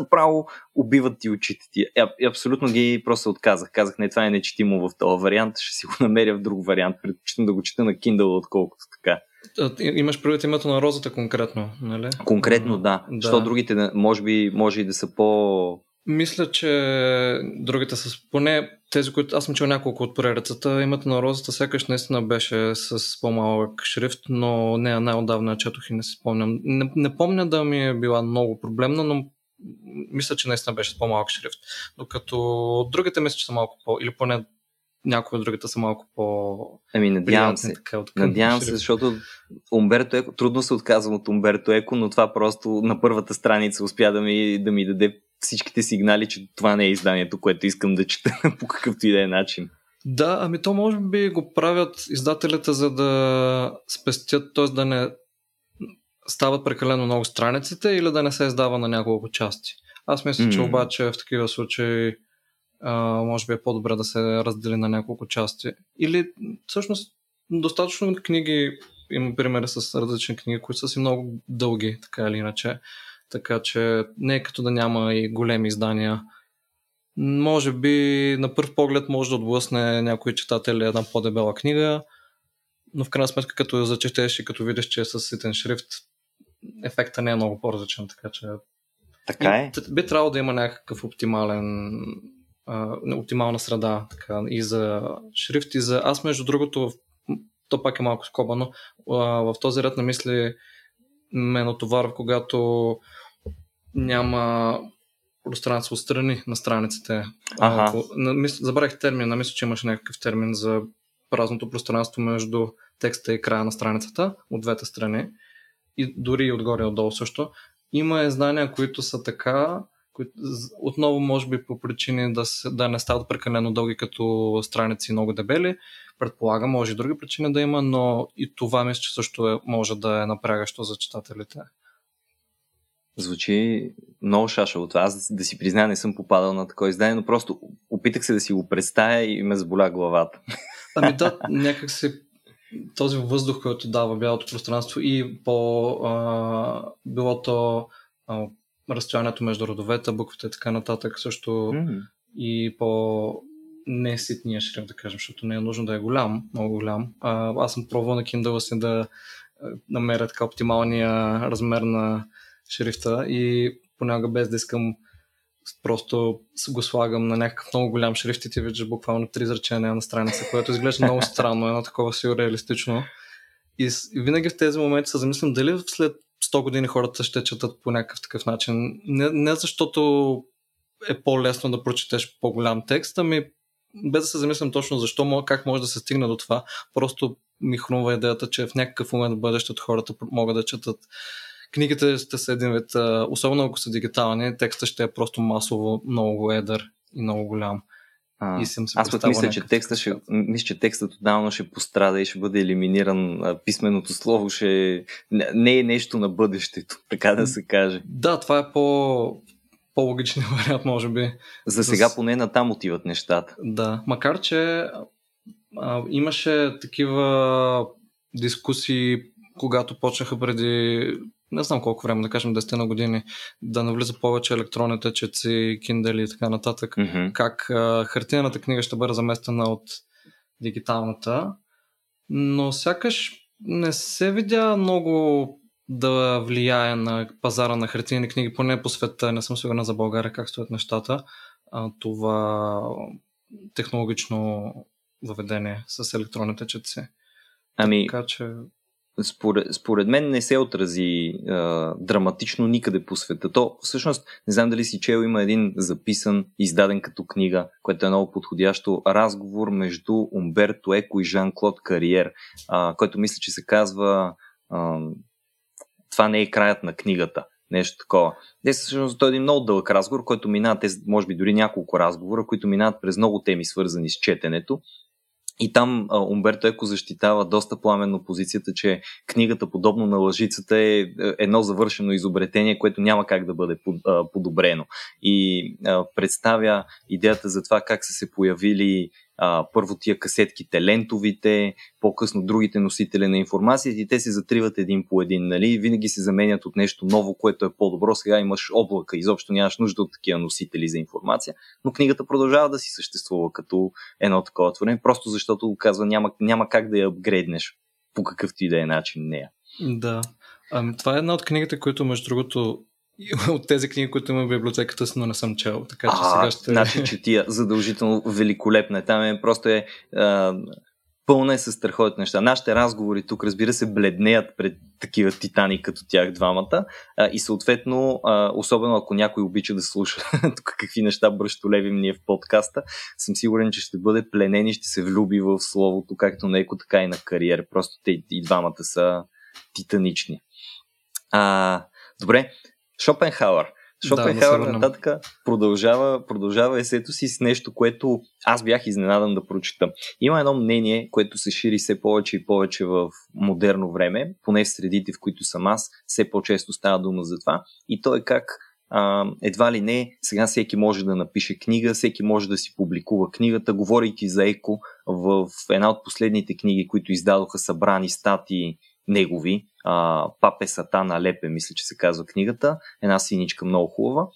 направо убиват ти очите ти. Абсолютно ги просто отказах. Казах, не, това е нечетимо в този вариант, ще си го намеря в друг вариант. Предпочитам да го чета на Kindle, отколкото така. Имаш предвид името на розата конкретно, нали? Конкретно, да. да. Що другите може би може и да са по... Мисля, че другите са поне тези, които аз съм чел няколко от поредицата. Името на розата сякаш наистина беше с по-малък шрифт, но не, най-отдавна четох и не си спомням. Не, не помня да ми е била много проблемна, но мисля, че наистина беше с по-малък шрифт. Докато другите мисля, че са малко по... или поне някои от другите са малко по... Ами, надявам се. Така, надявам се, защото Умберто Еко... Трудно се отказвам от Умберто Еко, но това просто на първата страница успя да ми, да ми даде всичките сигнали, че това не е изданието, което искам да чета по какъвто и да е начин. Да, ами то може би го правят издателите, за да спестят, т.е. да не стават прекалено много страниците или да не се издава на няколко части. Аз мисля, mm-hmm. че обаче в такива случаи Uh, може би е по-добре да се раздели на няколко части. Или всъщност достатъчно книги, има примери с различни книги, които са си много дълги, така или иначе. Така че не е като да няма и големи издания. Може би на пръв поглед може да отблъсне някой читател една по-дебела книга, но в крайна сметка като я зачетеш и като видиш, че е с ситен шрифт, ефектът не е много по-различен. Така че така е. И, би трябвало да има някакъв оптимален оптимална среда така, и за шрифт, и за... Аз между другото, то пак е малко скоба, но а, в този ред на мисли ме натоварва, когато няма пространство отстрани на страниците. Ага. Забравих термина, мисля, че имаше някакъв термин за празното пространство между текста и края на страницата, от двете страни, и дори и отгоре и отдолу също. Има издания, които са така, отново може би по причини да, се, да не стават прекалено дълги като страници много дебели. Предполагам, може и други причини да има, но и това мисля, че също е, може да е напрягащо за читателите. Звучи много шашево това. Аз да, да си призная, не съм попадал на такова издание, но просто опитах се да си го представя и ме заболя главата. Ами да, някак си този въздух, който дава бялото пространство и по а, билото а, разстоянието между родовете, буквите и така нататък, също mm-hmm. и по неситния шрифт, да кажем, защото не е нужно да е голям, много голям. А, аз съм пробвал на Kindle си да намеря така оптималния размер на шрифта и понякога без да искам просто го слагам на някакъв много голям шрифт и ти виждаш буквално три изречения на страница, което изглежда много странно, едно такова сюрреалистично. И винаги в тези моменти се замислям дали след сто години хората ще четат по някакъв такъв начин. Не, не защото е по-лесно да прочетеш по-голям текст, ами без да се замислям точно защо, как може да се стигне до това. Просто ми хрумва идеята, че в някакъв момент в бъдещето хората могат да четат. Книгите ще са един вид, особено ако са дигитални, текстът ще е просто масово много едър и много голям. А, аз пък мисля, че текстът, ще, мисля, че текстът отдавна ще пострада и ще бъде елиминиран. Писменото слово ще не е нещо на бъдещето, така да се каже. Да, това е по, по-логичният вариант, може би. За сега С... поне на там отиват нещата. Да, макар че а, имаше такива дискусии, когато почнаха преди не знам колко време, да кажем десет на години, да навлиза повече електронни течеци, Kindle и така нататък, mm-hmm. как а, хартиената книга ще бъде заместена от дигиталната, но сякаш не се видя много да влияе на пазара на хартиени книги, поне по света, не съм сигурен за България как стоят нещата, а, това технологично въведение с електронни течеци. Ами... Така че... Според, според мен не се отрази а, драматично никъде по света. То всъщност, не знам дали си чел, има един записан, издаден като книга, което е много подходящо, разговор между Умберто Еко и Жан-Клод Кариер, а, който мисля, че се казва а, това не е краят на книгата. Нещо такова. Те всъщност той е един много дълъг разговор, който минават, може би дори няколко разговора, които минават през много теми, свързани с четенето. И там Умберто Еко защитава доста пламенно позицията, че книгата, подобно на лъжицата, е едно завършено изобретение, което няма как да бъде подобрено. И а, представя идеята за това как са се появили а, първо тия касетките, лентовите, по-късно другите носители на информация и те се затриват един по един. Нали? Винаги се заменят от нещо ново, което е по-добро. Сега имаш облака, изобщо нямаш нужда от такива носители за информация, но книгата продължава да си съществува като едно такова творение, просто защото казва няма, няма как да я апгрейднеш по какъвто и да е начин нея. Да. Ами, това е една от книгите, които, между другото, от тези книги, които има в библиотеката, но не съм чел. Така че а, сега ще... Значи, че тия задължително великолепна. Там е просто е... А... Пълна е със страхотни неща. Нашите разговори тук, разбира се, бледнеят пред такива титани като тях двамата и съответно, особено ако някой обича да слуша тук какви неща бръщолевим ние в подкаста, съм сигурен, че ще бъде пленен и ще се влюби в словото, както на Еко, така и на Кариер. Просто те и двамата са титанични. А, добре, Шопенхауер. Шопенхауер да, нататък продължава, продължава есето си с нещо, което аз бях изненадан да прочитам. Има едно мнение, което се шири все повече и повече в модерно време, поне в средите, в които съм аз, все по-често става дума за това. И то е как а, едва ли не, сега всеки може да напише книга, всеки може да си публикува книгата, говорейки за Еко в една от последните книги, които издадоха събрани статии негови, а, Папе Сатана Лепе, мисля, че се казва книгата, една синичка много хубава.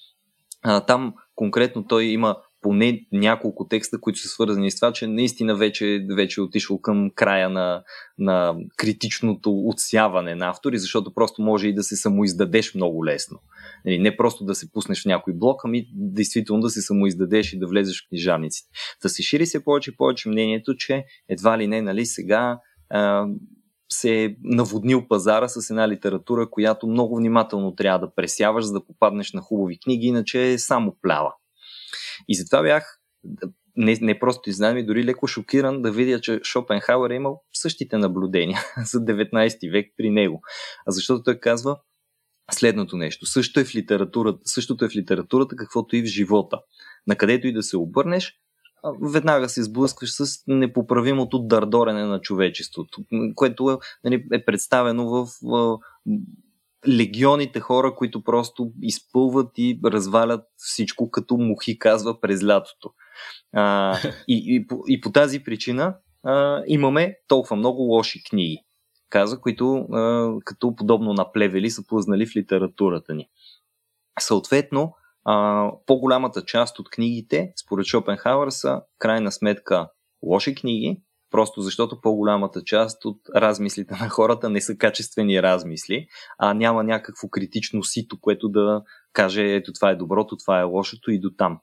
А, там конкретно той има поне няколко текста, които са свързани с това, че наистина вече, вече е отишъл към края на, на критичното отсяване на автори, защото просто може и да се самоиздадеш много лесно. Не просто да се пуснеш в някой блок, ами действително да се самоиздадеш и да влезеш в книжарниците. Да се шири се повече и повече мнението, че едва ли не, нали, сега... А, се е наводнил пазара с една литература, която много внимателно трябва да пресяваш, за да попаднеш на хубави книги, иначе е само плява. И затова бях не, не просто изненадан, и дори леко шокиран да видя, че Шопенхауер е имал същите наблюдения за деветнайсети век при него. А защото той казва следното нещо. Също е в литературата, същото е в литературата, каквото и в живота. Накъдето и да се обърнеш, веднага се сблъскваш с непоправимото дърдорене на човечеството, което е представено в легионите хора, които просто изпълват и развалят всичко, като мухи, казва, през лятото. А, и, и, по, и по тази причина а, имаме толкова много лоши книги, каза, които а, като подобно на плевели са плъзнали в литературата ни. Съответно, Uh, по-голямата част от книгите, според Шопенхауер, са крайна сметка лоши книги, просто защото по-голямата част от размислите на хората не са качествени размисли, а няма някакво критично сито, което да каже ето това е доброто, това е лошото и дотам.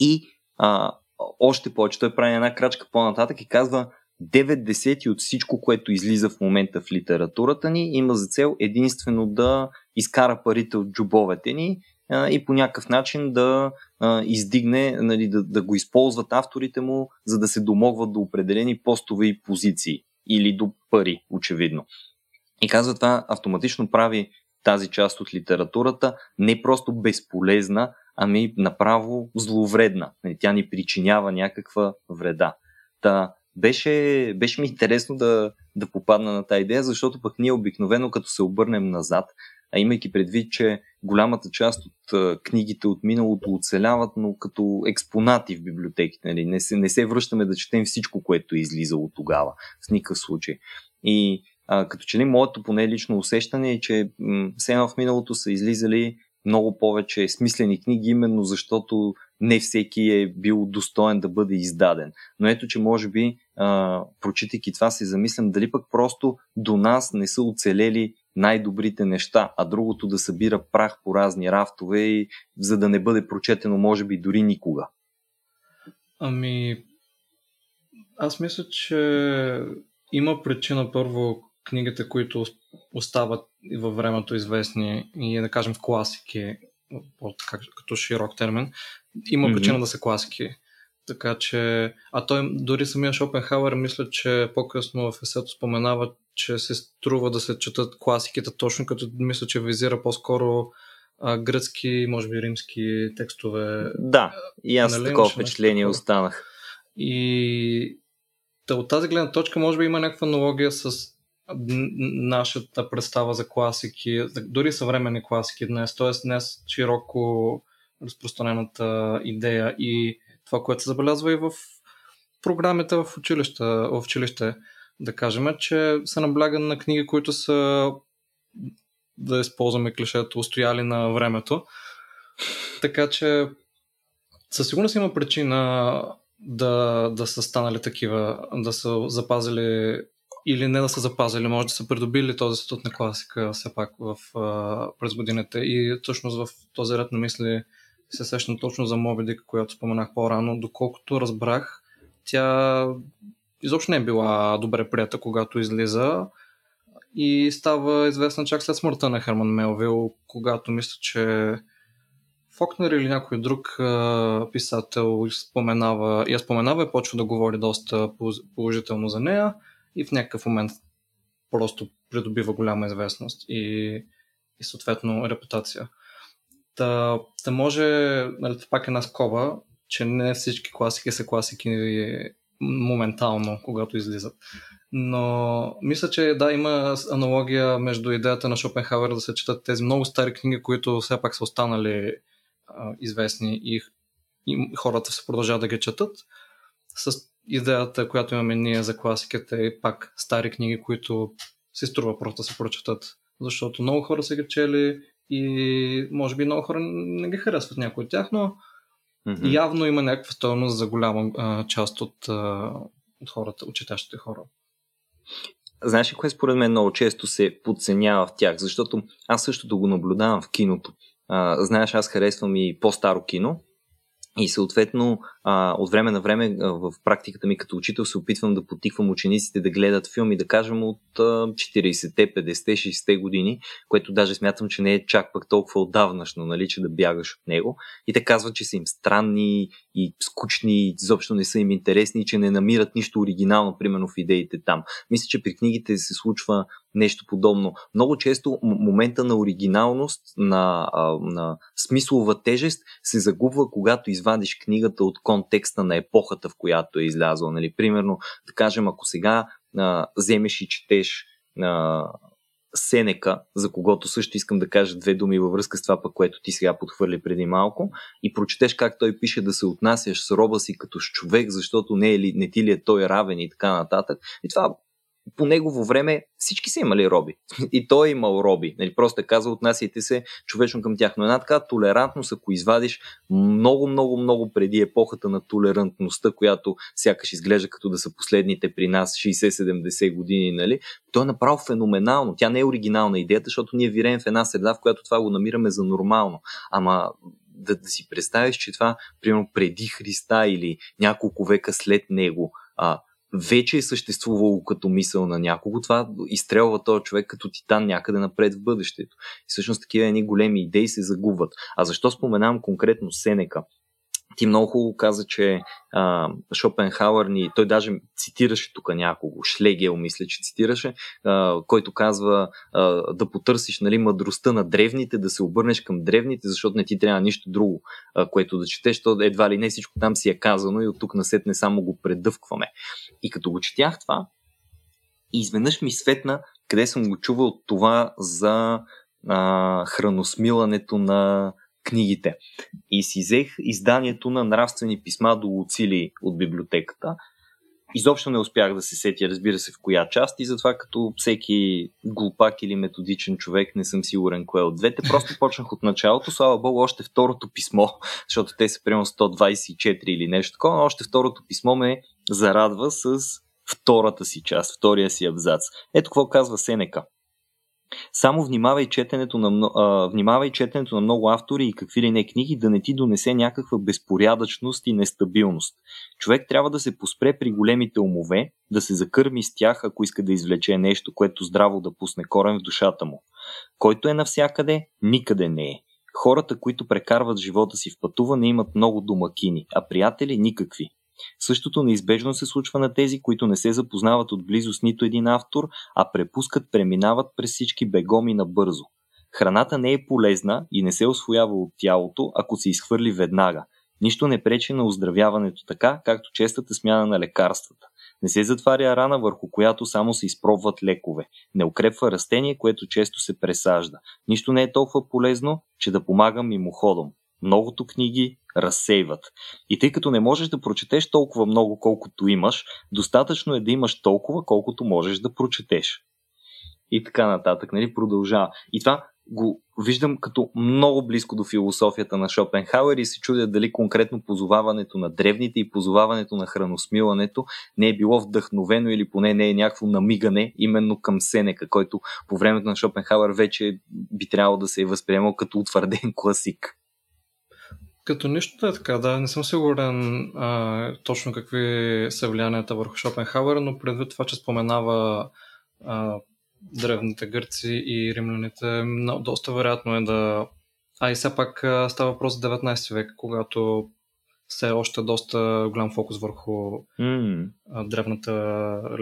И uh, още повече той прави една крачка по-нататък и казва деветдесет от всичко, което излиза в момента в литературата ни, има за цел единствено да изкара парите от джобовете ни и по някакъв начин да издигне, нали, да, да го използват авторите му, за да се домогват до определени постове и позиции или до пари, очевидно. И казва, това автоматично прави тази част от литературата не просто безполезна, ами направо зловредна. Тя ни причинява някаква вреда. Та, беше, беше ми интересно да, да попадна на тази идея, защото пък ние обикновено, като се обърнем назад, а имайки предвид, че голямата част от книгите от миналото оцеляват, но като експонати в библиотеките. Не се, не се връщаме да четем всичко, което е излизало тогава, в никакъв случай. И а, като че ли моето поне лично усещане е, че м- сено в миналото са излизали много повече смислени книги, именно защото не всеки е бил достоен да бъде издаден. Но ето, че може би, а, прочитайки това, се замислям дали пък просто до нас не са оцелели най-добрите неща, а другото да събира прах по разни рафтове, и, за да не бъде прочетено, може би, дори никога. Ами, аз мисля, че има причина първо книгите, които остават във времето известни и, да кажем, класики, като широк термин, има mm-hmm. причина да са класики. Така че, а той дори самия Шопенхауер, мисля, че по-късно в есето споменава, че се струва да се четат класиките, точно като мисля, че визира по-скоро а, гръцки, може би римски текстове. Да, и аз нали, такова впечатление останах. И да, от тази гледна точка може би има някаква аналогия с нашата представа за класики, дори съвременни класики днес, т.е. днес широко разпространената идея и това, което се забелязва и в програмите в училище, в училище, да кажем, че се набляга на книги, които са, да използваме клишето, устояли на времето. Така че със сигурност има причина да, да са станали такива, да са запазили или не да са запазили, може да са придобили този статут на класика все пак в, а, през годините. И всъщност в този ред на мисли се сещам точно за Моби Дик, която споменах по-рано. Доколкото разбрах, тя изобщо не е била добре прията, когато излиза, и става известна чак след смъртта на Херман Мелвил, когато мисля, че Фокнер или някой друг а, писател споменава, я споменава и почва да говори доста положително за нея и в някакъв момент просто придобива голяма известност и, и съответно репутация. Та, та може, нали, пак една скоба, че не всички класики са класики моментално, когато излизат. Но мисля, че да, има аналогия между идеята на Шопенхауер да се четат тези много стари книги, които все пак са останали а, известни и, и хората се продължават да ги четат, с идеята, която имаме ние за класиките, и пак стари книги, които се струва просто да се прочетат. Защото много хора са ги чели и може би много хора не ги харесват някои от тях, но mm-hmm. явно има някаква стойност за голяма а, част от, а, от хората, от четящите хора. Знаеш ли кое според мен много често се подценява в тях? Защото аз същото го наблюдавам в киното. А, знаеш, аз харесвам и по-старо кино и съответно а, от време на време а, в практиката ми като учител се опитвам да потиквам учениците да гледат филми, да кажем от а, четирийсетте, петдесетте, шейсетте години, което даже смятам, че не е чак пък толкова отдавнашно, нали, че да бягаш от него. И те казват, че са им странни и скучни, и изобщо не са им интересни, че не намират нищо оригинално, примерно в идеите там. Мисля, че при книгите се случва нещо подобно. Много често момента на оригиналност, на, на смислова тежест се загубва, когато извадиш книгата от контекста на епохата, в която е излязла. Нали? Примерно, да кажем, ако сега а, вземеш и четеш а, Сенека, за когото също искам да кажа две думи във връзка с това, пък, което ти сега подхвърли преди малко, и прочетеш как той пише да се отнасяш с роба си като с човек, защото не, е ли, не ти ли е той равен и така нататък. И това по негово време всички са имали роби. И той е имал роби. Нали, просто е казал, отнасяйте се човечно към тях. Но една така толерантност, ако извадиш много, много, много преди епохата на толерантността, която сякаш изглежда като да са последните при нас шейсет-седемдесет години, нали, то е направо феноменално. Тя не е оригинална идеята, защото ние виреем в една среда, в която това го намираме за нормално. Ама да, да си представиш, че това, примерно, преди Христа или няколко века след него, а вече е съществувало като мисъл на някого, това изстрелва този човек като титан някъде напред в бъдещето. И всъщност такива едни големи идеи се загубват. А защо споменавам конкретно Сенека? Ти много хубаво каза, че а, Шопенхауер ни, той даже цитираше тук някого, Шлегел мисля, че цитираше, а, който казва а, да потърсиш, нали, мъдростта на древните, да се обърнеш към древните, защото не ти трябва нищо друго, а, което да четеш, то едва ли не всичко там си е казано и от тук насетне само го предъвкваме. И като го четях това, изведнъж ми светна къде съм го чувал това за а, храносмилането на книгите. И си взех изданието на Нравствени писма до Луцили от библиотеката. Изобщо не успях да се сетя, разбира се, в коя част, и затова като всеки глупак или методичен човек не съм сигурен кое от двете. Просто почнах от началото, слава богу, още второто писмо, защото те са примерно сто двайсет и четири или нещо такова, но още второто писмо ме зарадва с втората си част, втория си абзац. Ето какво казва Сенека. Само внимавай четенето на, а, внимавай четенето на много автори и какви ли не книги да не ти донесе някаква безпорядъчност и нестабилност. Човек трябва да се поспре при големите умове, да се закърми с тях, ако иска да извлече нещо, което здраво да пусне корен в душата му. Който е навсякъде, никъде не е. Хората, които прекарват живота си в пътуване, имат много домакини, а приятели никакви. Същото неизбежно се случва на тези, които не се запознават отблизо с нито един автор, а препускат, преминават през всички бегом и набързо. Храната не е полезна и не се освоява от тялото, ако се изхвърли веднага. Нищо не пречи на оздравяването така, както честата смяна на лекарствата. Не се затваря рана, върху която само се изпробват лекове. Не укрепва растение, което често се пресажда. Нищо не е толкова полезно, че да помага мимоходом. Многото книги разсейват. И тъй като не можеш да прочетеш толкова много, колкото имаш, достатъчно е да имаш толкова, колкото можеш да прочетеш. И така нататък, нали, продължава. И това го виждам като много близко до философията на Шопенхауер и се чудя дали конкретно позоваването на древните и позоваването на храносмилането не е било вдъхновено или поне не е някакво намигане именно към Сенека, който по времето на Шопенхауер вече би трябвало да се е възприемал като утвърден класик. Като нищо е така, да, не съм сигурен а, точно какви са влиянията върху Шопенхауер, но предвид това, че споменава а, древните гърци и римляните, доста вероятно е да... А и все пак става въпрос за деветнайсети век, когато все още доста голям фокус върху mm. древната,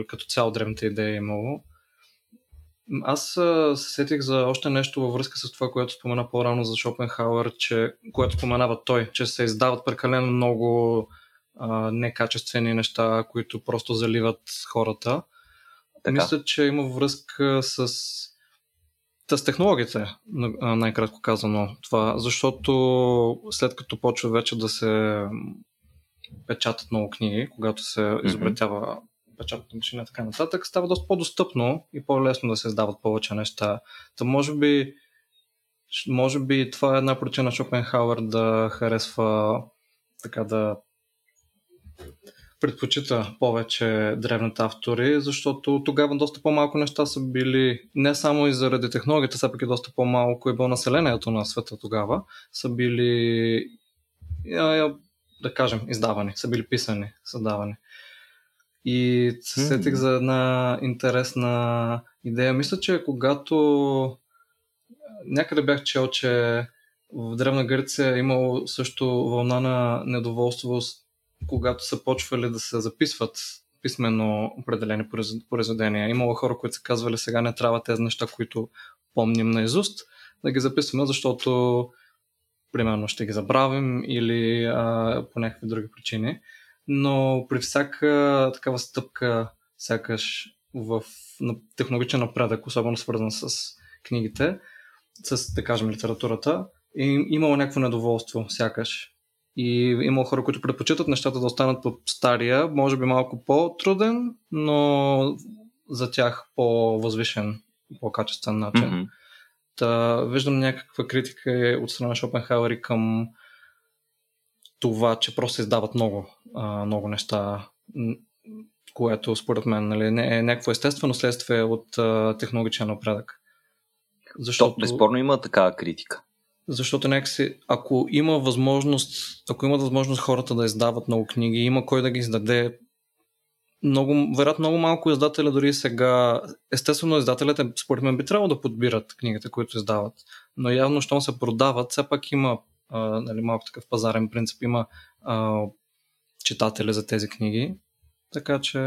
като цяло древната идея е имало. Аз се сетих за още нещо във връзка с това, което спомена по-рано за Шопенхауер, че, което споменава той, че се издават прекалено много а, некачествени неща, които просто заливат хората. Така. Мисля, че има връзка с, с технологиите, най-кратко казано това, защото след като почва вече да се печатат много книги, когато се изобретява печатната машина и така нататък, става доста по-достъпно и по-лесно да се издават повече неща. Та може би, може би това е една причина Шопенхауер да харесва, така да предпочита повече древните автори, защото тогава доста по-малко неща са били, не само и заради технологията, са пък и доста по-малко е било населението на света тогава, са били, да кажем, издавани, са били писани, създавани. И се сетих за една интересна идея. Мисля, че когато някъде бях чел, че в Древна Гърция е имало също вълна на недоволствост, когато са почвали да се записват писменно определени произведения. Имало хора, които са казвали, сега не трябва тези неща, които помним наизуст, да ги записваме, защото примерно ще ги забравим или а, по някакви други причини. Но при всяка такава стъпка, сякаш в технологичен напредък, особено свързан с книгите, с, да кажем, литературата, и имало някакво недоволство, сякаш. И има хора, които предпочитат нещата да останат по стария, може би малко по-труден, но за тях по-възвишен, по-качествен начин. Mm-hmm. Та, виждам някаква критика от страна на Шопенхауер към това, че просто издават много, много неща, което според мен, нали, е някакво естествено следствие от технологичен напредък. Защото... То, безспорно има такава критика. Защото някакси, ако има възможност, ако имат възможност хората да издават много книги, има кой да ги издаде. Много, вероятно много малко издателя дори сега. Естествено, издателите, според мен, би трябвало да подбират книгите, които издават. Но явно, щом се продават, все пак има а, нали, малко такъв пазарен принцип, има а, читатели за тези книги. Така че...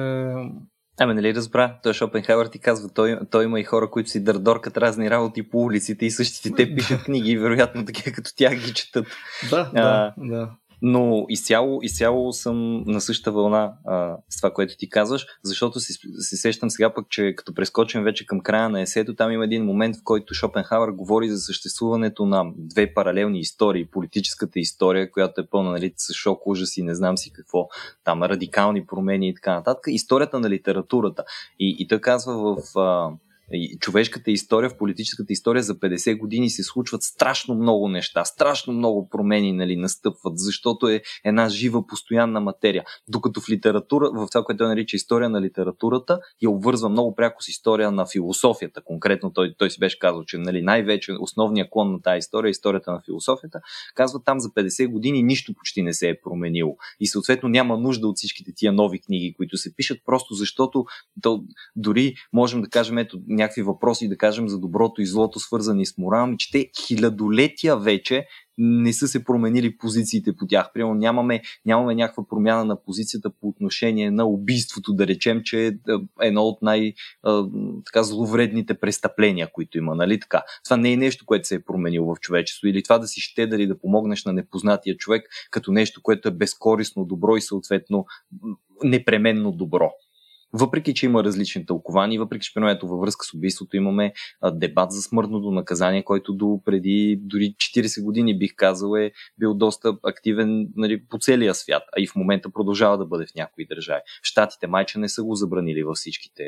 Ами, нали разбра, той Шопенхауер ти казва, той, той има и хора, които си дърдоркат разни работи по улиците и същите те пишат книги и вероятно такива като тях ги четат. Да, а, да, да. Но изцяло, изцяло съм на същата вълна а, с това, което ти казваш, защото си, си сещам сега пък, че като прескочим вече към края на есето, там има един момент, в който Шопенхауер говори за съществуването на две паралелни истории. Политическата история, която е пълна, нали, с шок, ужас и не знам си какво, там радикални промени и така нататък. Историята на литературата. И, и той казва в... А, и човешката история, в политическата история за петдесет години се случват страшно много неща, страшно много промени, нали, настъпват, защото е една жива, постоянна материя. Докато в литература, в това, което той нарича история на литературата, я обвързва много пряко с история на философията. Конкретно той, той си беше казал, че, нали, най-вече основният клон на тази история е историята на философията. Казва, там за петдесет години нищо почти не се е променило. И съответно няма нужда от всичките тия нови книги, които се пишат, просто защото то, дори можем да кажем, ето, някакви въпроси, да кажем, за доброто и злото, свързани с морални, че те хилядолетия вече не са се променили позициите по тях. Примерно нямаме, нямаме някаква промяна на позицията по отношение на убийството, да речем, че е едно от най-зловредните престъпления, които има, нали така. Това не е нещо, което се е променило в човечеството, или това да си ще дали да помогнеш на непознатия човек като нещо, което е безкорисно добро и съответно непременно добро. Въпреки, че има различни тълкования, въпреки, че пенуето във връзка с убийството имаме а, дебат за смъртното наказание, който до преди дори четирийсет години, бих казал, е бил доста активен, нали, по целия свят, а и в момента продължава да бъде в някои държави. Штатите майче не са го забранили във всичките,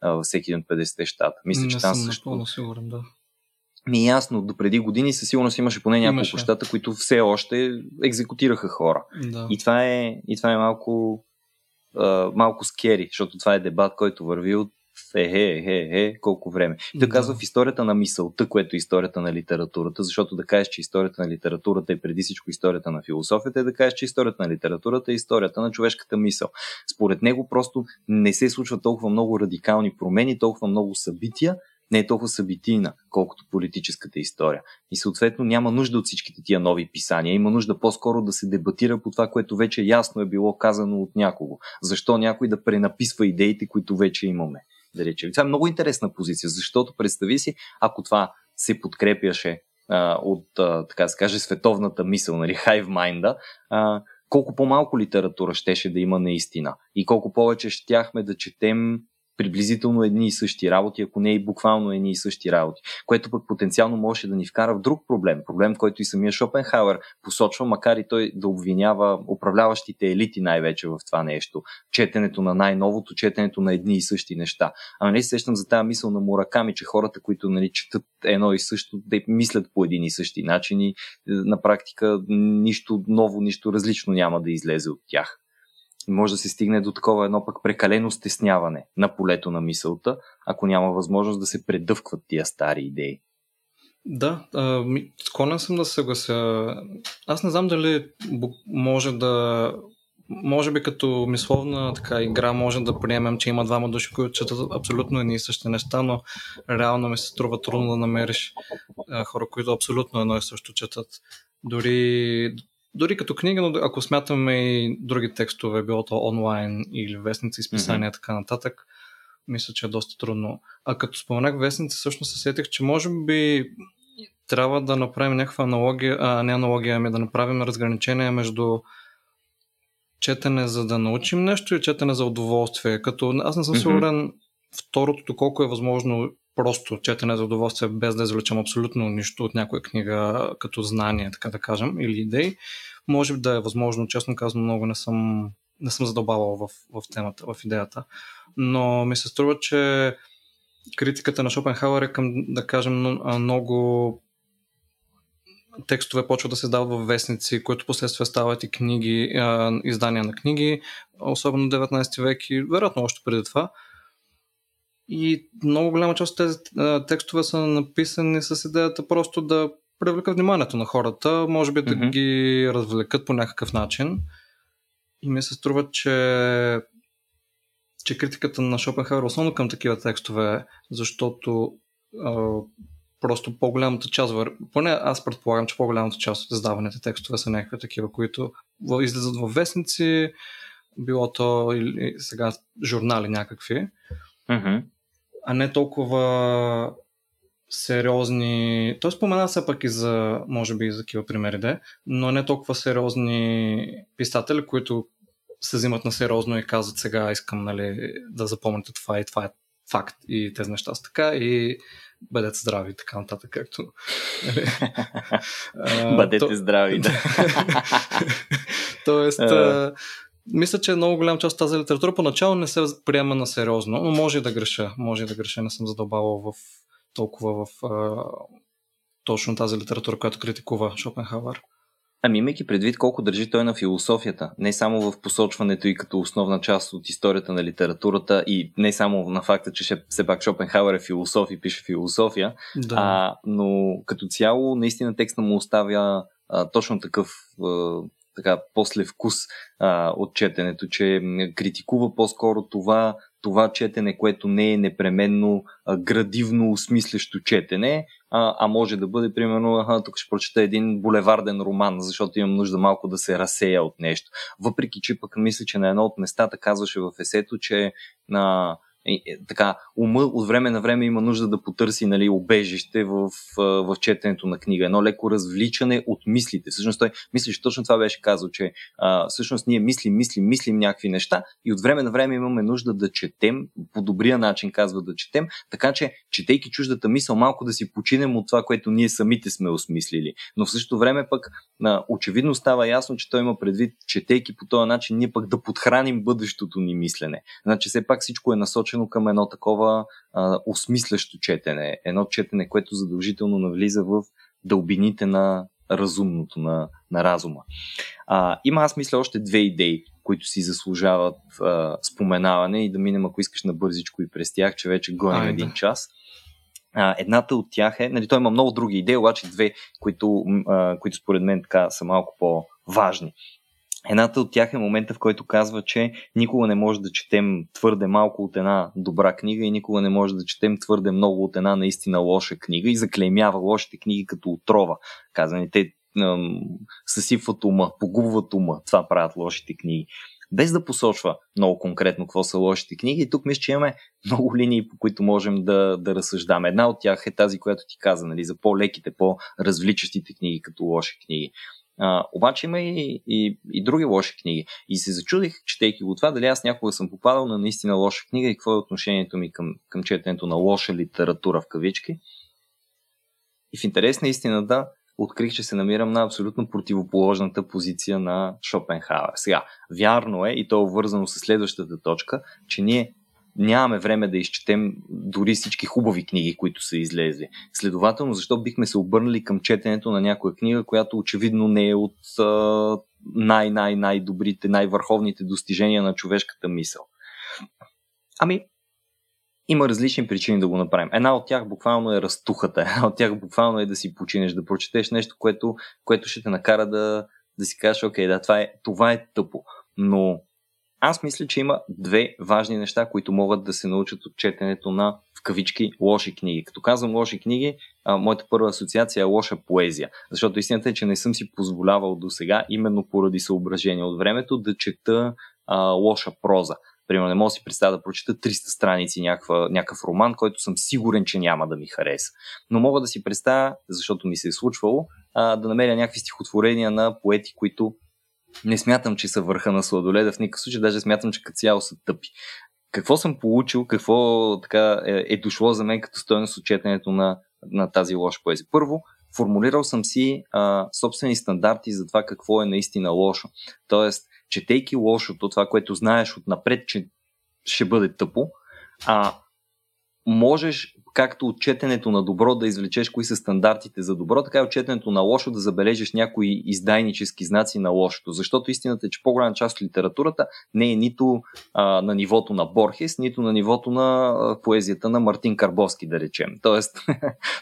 а, всеки един от петдесетте щата. Мисля, не че там също... Не съм напълно сигурен, да. Ми ясно, до преди години със сигурност имаше поне няколко щата, които все още екзекутираха хора. Да. И, това е, и това е малко а, малко скери, защото това е дебат, който върви от е-хе-хе-хе, колко време. Той да. казва в историята на мисълта, което е историята на литературата, защото да кажеш, че историята на литературата е преди всичко историята на философията, е да кажеш, че историята на литературата е историята на човешката мисъл. Според него просто не се случват толкова много радикални промени, толкова много събития, не е толкова събитийна, колкото политическата история. И съответно няма нужда от всичките тия нови писания. Има нужда по-скоро да се дебатира по това, което вече ясно е било казано от някого. Защо някой да пренаписва идеите, които вече имаме? Да речем. Това е много интересна позиция, защото представи си, ако това се подкрепяше а, от, а, така да се каже, световната мисъл, нали, hive mind-а, а, колко по-малко литература щеше да има наистина и колко повече щяхме да четем приблизително едни и същи работи, ако не и буквално едни и същи работи, което пък потенциално можеше да ни вкара в друг проблем. Проблем, който и самия Шопенхауер посочва, макар и той да обвинява управляващите елити най-вече в това нещо. Четенето на най-новото, четенето на едни и същи неща. А нали се сещам за тази мисъл на Мураками, че хората, които нали, четат едно и също, да мислят по един и същи начин и на практика нищо ново, нищо различно няма да излезе от тях. Може да се стигне до такова едно пък прекалено стесняване на полето на мисълта, ако няма възможност да се предъвкват тия стари идеи. Да, склонен съм да се съглася. Аз не знам дали може да... Може би като мисловна така игра може да приемем, че има двама души, които четат абсолютно едни и същи неща, но реално ми се струва трудно да намериш хора, които абсолютно едно и също четат. Дори... Дори като книга, но ако смятаме и други текстове, било то онлайн или вестници, изписания, mm-hmm. така нататък, мисля, че е доста трудно. А като споменах вестници, всъщност се сетих, че може би трябва да направим някаква аналогия, а не аналогия, ами да направим разграничение между четене за да научим нещо и четене за удоволствие. Като аз не съм mm-hmm. сигурен второто, доколко е възможно просто четене за удоволствие, без да извлечем абсолютно нищо от някоя книга като знание, така да кажем, или идеи. Може би да е възможно, честно казано, много не съм, не съм задълбавал в, в темата, в идеята. Но ми се струва, че критиката на Шопенхауер е към, да кажем, много текстове почва да се дават във вестници, които последствие стават и книги, издания на книги, особено деветнайсети век и вероятно още преди това. И много голяма част от тези а, текстове са написани с идеята просто да привлекат вниманието на хората, може би да mm-hmm. ги развлекат по някакъв начин. И ми се струва, че, че критиката на Шопенхауер основно към такива текстове, защото а, просто по-голямата част, поне аз предполагам, че по-голямата част от издаваните текстове са някакви такива, които излизат във вестници, било то или сега журнали някакви. Mm-hmm. А не толкова сериозни. Той спомена се пък и за, може би и за такива примери, де, но не толкова сериозни писатели, които се взимат на сериозно и казват сега искам нали, да запомните това и това е факт и тези неща са така и бъдете здрави и така нататък, както... Бъдете здрави, да. Тоест... Мисля, че много голяма част от тази литература поначало не се приема на сериозно, но може и да греша. Може и да греша, не съм задълбавал в толкова в а, точно тази литература, която критикува Шопенхауер. Ами имайки предвид колко държи той на философията, не само в посочването и като основна част от историята на литературата и не само на факта, че все пак Шопенхауер е философ и пише философия, да. а, но като цяло наистина текста му оставя а, точно такъв... А, така послевкус а, от четенето, че критикува по-скоро това, това четене, което не е непременно а, градивно осмислящо четене, а, а може да бъде, примерно, а, тук ще прочета един булеварден роман, защото имам нужда малко да се разсея от нещо. Въпреки, че пък мисля, че на едно от местата казваше в есето, че на... Така, ума от време на време има нужда да потърси нали, убежище в, в четенето на книга. Едно леко развличане от мислите. Всъщност той мисли, че точно това беше казал, че а, всъщност ние мислим, мислим, мислим някакви неща и от време на време имаме нужда да четем, по добрия начин казва да четем, така че четейки чуждата мисъл малко да си починем от това, което ние самите сме осмислили. Но в същото време пък а, очевидно става ясно, че той има предвид, четейки по този начин ние пък да подхраним бъдещото ни мислене. Значи все пак всичко е насочено насочено към едно такова а, осмислящо четене. Едно четене, което задължително навлиза в дълбините на разумното, на, на разума. А, има, аз мисля, още две идеи, които си заслужават а, споменаване и да минем, ако искаш, на бързичко и през тях, че вече гоним Айде. един час. А, едната от тях е, нали, той има много други идеи, обаче две, които, а, които според мен така са малко по-важни. Едната от тях е момента, в който казва, че никога не може да четем твърде малко от една добра книга и никога не може да четем твърде много от една наистина лоша книга и заклеймява лошите книги като отрова. Казани, те ем, съсипват ума, погубват ума, това правят лошите книги. Без да посочва много конкретно какво са лошите книги. И тук мисля, че имаме много линии, по които можем да, да разсъждаме. Една от тях е тази, която ти каза, нали, за по-леките, по-развличащите книги като лоши книги. А, обаче има и, и, и други лоши книги. И се зачудих, четейки го това, дали аз някога съм попадал на наистина лоша книга и какво е отношението ми към, към четенето на лоша литература в кавички. И в интерес на истината, да, открих, че се намирам на абсолютно противоположната позиция на Шопенхауер. Сега, вярно е, и то е вързано с следващата точка, че ние нямаме време да изчетем дори всички хубави книги, които са излезли. Следователно, защо бихме се обърнали към четенето на някоя книга, която очевидно не е от най-най-най-добрите, най-върховните достижения на човешката мисъл? Ами, има различни причини да го направим. Една от тях буквално е разтухата, една от тях буквално е да си починеш, да прочетеш нещо, което, което ще те накара да, да си кажеш, окей, да, това е, това е тъпо. Но аз мисля, че има две важни неща, които могат да се научат от четенето на, в кавички, лоши книги. Като казвам лоши книги, а, моята първа асоциация е лоша поезия. Защото истината е, че не съм си позволявал до сега, именно поради съображение от времето, да чета а, лоша проза. Примерно, не мога да си представя да прочета триста страници някаква, някакъв роман, който съм сигурен, че няма да ми хареса. Но мога да си представя, защото ми се е случвало, а, да намеря някакви стихотворения на поети, които не смятам, че са върха на сладоледа в никакъв случай, даже смятам, че като цяло са тъпи. Какво съм получил, какво така е, е дошло за мен като стойност от четенето на, на тази лоша поезия? Първо, формулирал съм си а, собствени стандарти за това какво е наистина лошо. Тоест, четейки лошото, това, което знаеш отнапред, че ще бъде тъпо, а можеш, както от четенето на добро да извлечеш кои са стандартите за добро, така и от четенето на лошо да забележиш някои издайнически знаци на лошото. Защото истината е, че по-голяма част от литературата не е нито а, на нивото на Борхес, нито на нивото на а, поезията на Мартин Карбовски, да речем. Тоест,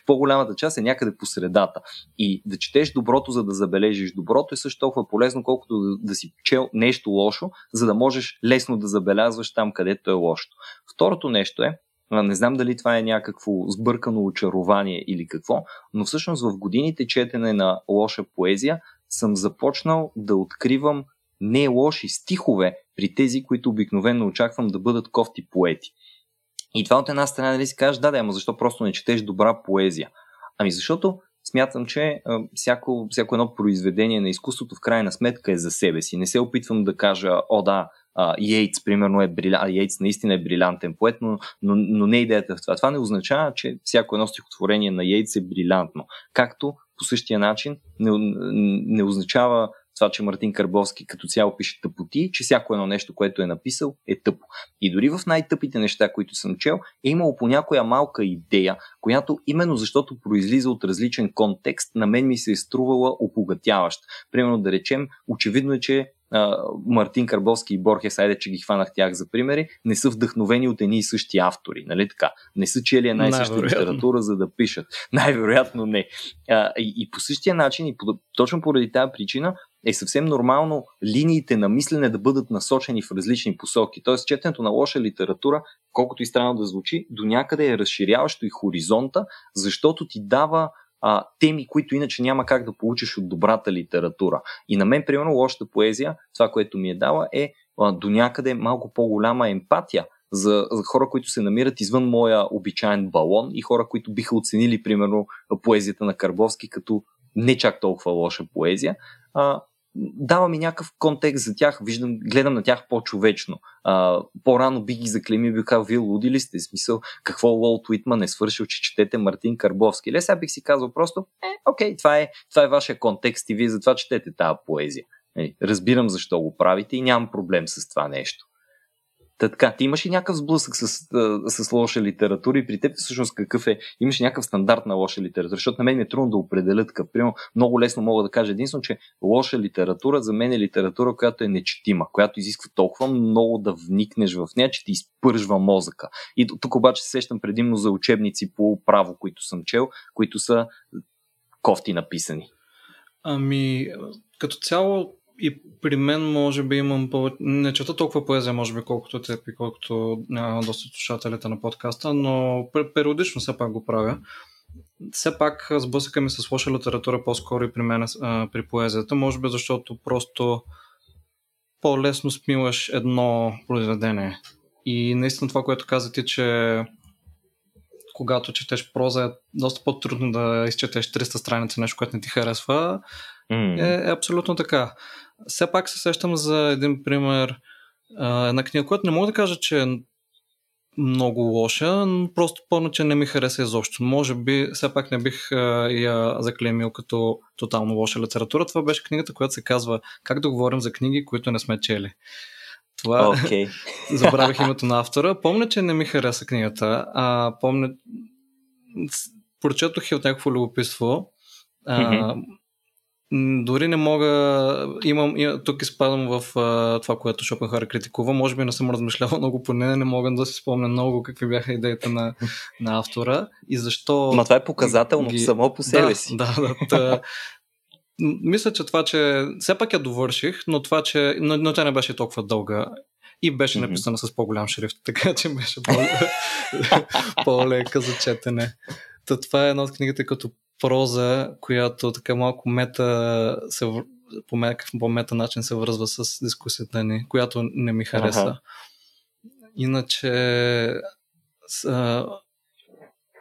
по-голямата част е някъде по средата. И да четеш доброто, за да забележиш доброто, е също толкова полезно, колкото да, да си чел нещо лошо, за да можеш лесно да забелязваш там, където е лошото. Второто нещо е, не знам дали това е някакво сбъркано очарование или какво, но всъщност в годините четене на лоша поезия съм започнал да откривам не лоши стихове при тези, които обикновено очаквам да бъдат кофти поети. И това от една страна, нали си кажеш, да, да, ама защо просто не четеш добра поезия? Ами защото смятам, че а, всяко, всяко едно произведение на изкуството в крайна сметка е за себе си. Не се опитвам да кажа, о да, Йейтс, uh, примерно, е брилянт. Йейтс наистина е брилянтен поет, но, но, но не идеята в това. Това не означава, че всяко едно стихотворение на Йейтс е брилянтно. Както по същия начин не, не означава това, че Мартин Карбовски като цяло пише тъпоти, че всяко едно нещо, което е написал, е тъпо. И дори в най-тъпите неща, които съм чел, е имало по някоя малка идея, която именно защото произлиза от различен контекст, на мен ми се е струвала обогатяващ. Примерно, да речем, очевидно е, че Мартин Карбовски и Борхес, айде, че ги хванах тях за примери, не са вдъхновени от едни и същи автори, нали така? Не са чели една и съща литература, за да пишат. Най-вероятно не. А, и, и по същия начин, и по, точно поради тази причина, е съвсем нормално линиите на мислене да бъдат насочени в различни посоки. Тоест, четенето на лоша литература, колкото и странно да звучи, до някъде е разширяващо и хоризонта, защото ти дава А, теми, които иначе няма как да получиш от добрата литература. И на мен, примерно, лошата поезия, това, което ми е дала, е а, до някъде малко по-голяма емпатия за, за хора, които се намират извън моя обичайен балон и хора, които биха оценили, примерно, поезията на Карбовски като не чак толкова лоша поезия. А, дава ми някакъв контекст за тях, виждам, гледам на тях по-човечно. А, по-рано би ги заклемил, би казал, вие луди ли сте? Смисъл, какво Волт Уитман е свършил, че четете Мартин Карбовски? Ле, сега бих си казал просто, е, окей, това е, това е вашия контекст и вие затова четете тази поезия. Разбирам защо го правите и нямам проблем с това нещо. Та така, ти имаш ли някакъв сблъсък с, с лоша литература и при теб всъщност какъв е? Имаш ли някакъв стандарт на лоша литература? Защото на мен е трудно да определя такъв. Примерно, много лесно мога да кажа единствено, че лоша литература за мен е литература, която е нечетима, която изисква толкова много да вникнеш в нея, че ти изпържва мозъка. И тук обаче се сещам предимно за учебници по право, които съм чел, които са кофти написани. Ами, като цяло и при мен може би имам повече... Не чета толкова поезия, може би, колкото теб и колкото а, доста слушателите на подкаста, но периодично все пак го правя. Все пак сблъсъка ми с лоша литература по-скоро и при мен а, при поезията, може би защото просто по-лесно смиваш едно произведение. И наистина това, което каза ти, че когато четеш проза е доста по-трудно да изчетеш триста страници, нещо, което не ти харесва, mm. е, е абсолютно така. Все пак се сещам за един пример, една книга, която не мога да кажа, че е много лоша, но просто пълно, че не ми хареса изобщо. Може би все пак не бих я заклеймил като тотално лоша литература. Това беше книгата, която се казва "Как да говорим за книги, които не сме чели". Това okay. Забравих името на автора. Помня, че не ми хареса книгата. А, помня... Прочетох я от някакво любопитство. А, mm-hmm. Дори не мога... Имам... Тук изпадам в а, това, което Шопенхауер критикува. Може би не съм размишлявал много по нея. Не мога да си спомня много какви бяха идеите на, на автора. И защо... Ма това е показателно ги... само по себе да, си. Да, да. Та... Мисля, че това, че все пак я довърших, но това, че. Но, но тя не беше толкова дълга и беше написана mm-hmm. с по-голям шрифт, така че беше по-лека за четене. Та това е една от книгите като проза, която така малко мета се, по някакъв по-мета начин се връзва с дискусията ни, която не ми хареса. Ага. Иначе с,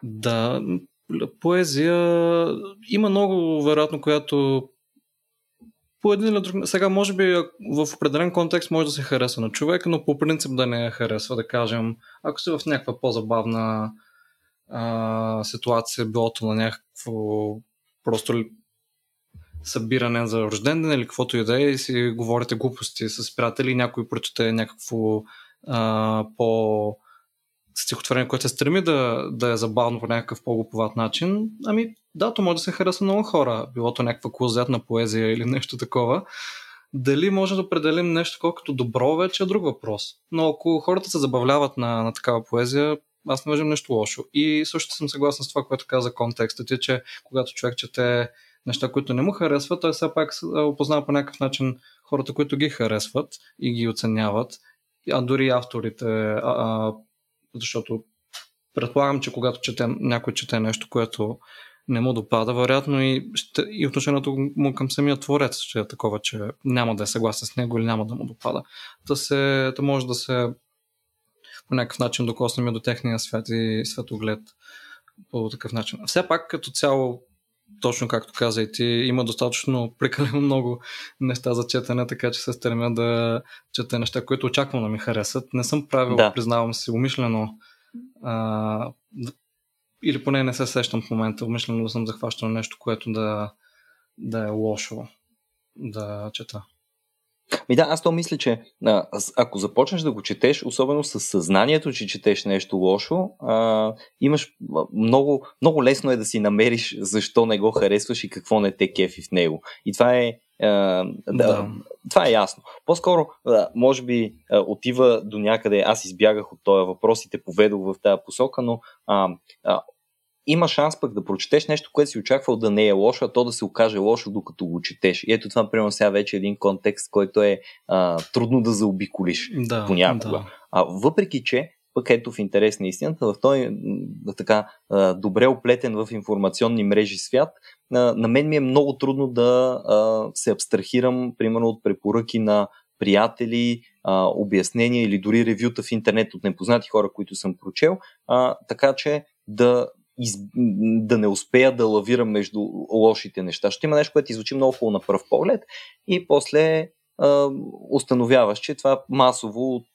да. Поезия има много, вероятно, която по един или друг... Сега, може би в определен контекст може да се хареса на човек, но по принцип да не я харесва, да кажем, ако си в някаква по-забавна а, ситуация, билото на някакво просто събиране за рожден ден или каквото и да е, и си говорите глупости с приятели, някой прочете някакво а, по... стихотворение, което се стреми да, да е забавно по някакъв по-глуповат начин, ами да, то може да се хареса много хора. Било то някаква клозетна поезия или нещо такова. Дали може да определим нещо колкото добро, вече е друг въпрос. Но ако хората се забавляват на, на такава поезия, аз не виждам нещо лошо. И също съм съгласен с това, което каза контекстът е, че когато човек чете неща, които не му харесват, той все пак опознава по някакъв начин хората, които ги харесват и ги оценяват. А дори авторите, а, а, защото предполагам, че когато чете, някой чете нещо, което не му допада, вероятно и, ще, и отношението му към самия творец ще е такова, че няма да е съгласен с него или няма да му допада. Да се, да може да се по някакъв начин докоснем до техния свят и светоглед по такъв начин. Все пак като цяло, точно както каза и ти, има достатъчно прекалено много неща за четене, така че се стремя да чета неща, които очаквам да ми харесат. Не съм правил, да. признавам си, умишлено а, или поне не се сещам в момента, умишлено да съм захващал нещо, което да, да е лошо да чета. Ми да, аз то мисля, че а, ако започнеш да го четеш, особено със съзнанието, че четеш нещо лошо, а, имаш много, много лесно е да си намериш защо не го харесваш и какво не те кефи в него. И това е а, да, да. Това е ясно. По-скоро, а, може би а, отива до някъде, аз избягах от този въпрос и те поведох в тази посока, но а, а, има шанс пък да прочетеш нещо, което си очаквал да не е лошо, а то да се окаже лошо, докато го четеш. И ето това, примерно, сега вече е един контекст, който е а, трудно да заобиколиш да, понякога. Да. А, въпреки, че пък ето в интерес на истината, в този така а, добре оплетен в информационни мрежи свят, а, на мен ми е много трудно да а, се абстрахирам, примерно, от препоръки на приятели, а, обяснения или дори ревюта в интернет от непознати хора, които съм прочел, а, така че да Из... да не успея да лавирам между лошите неща. Ще има нещо, което звучи много хубаво на пръв поглед и после установяваш, че това масово от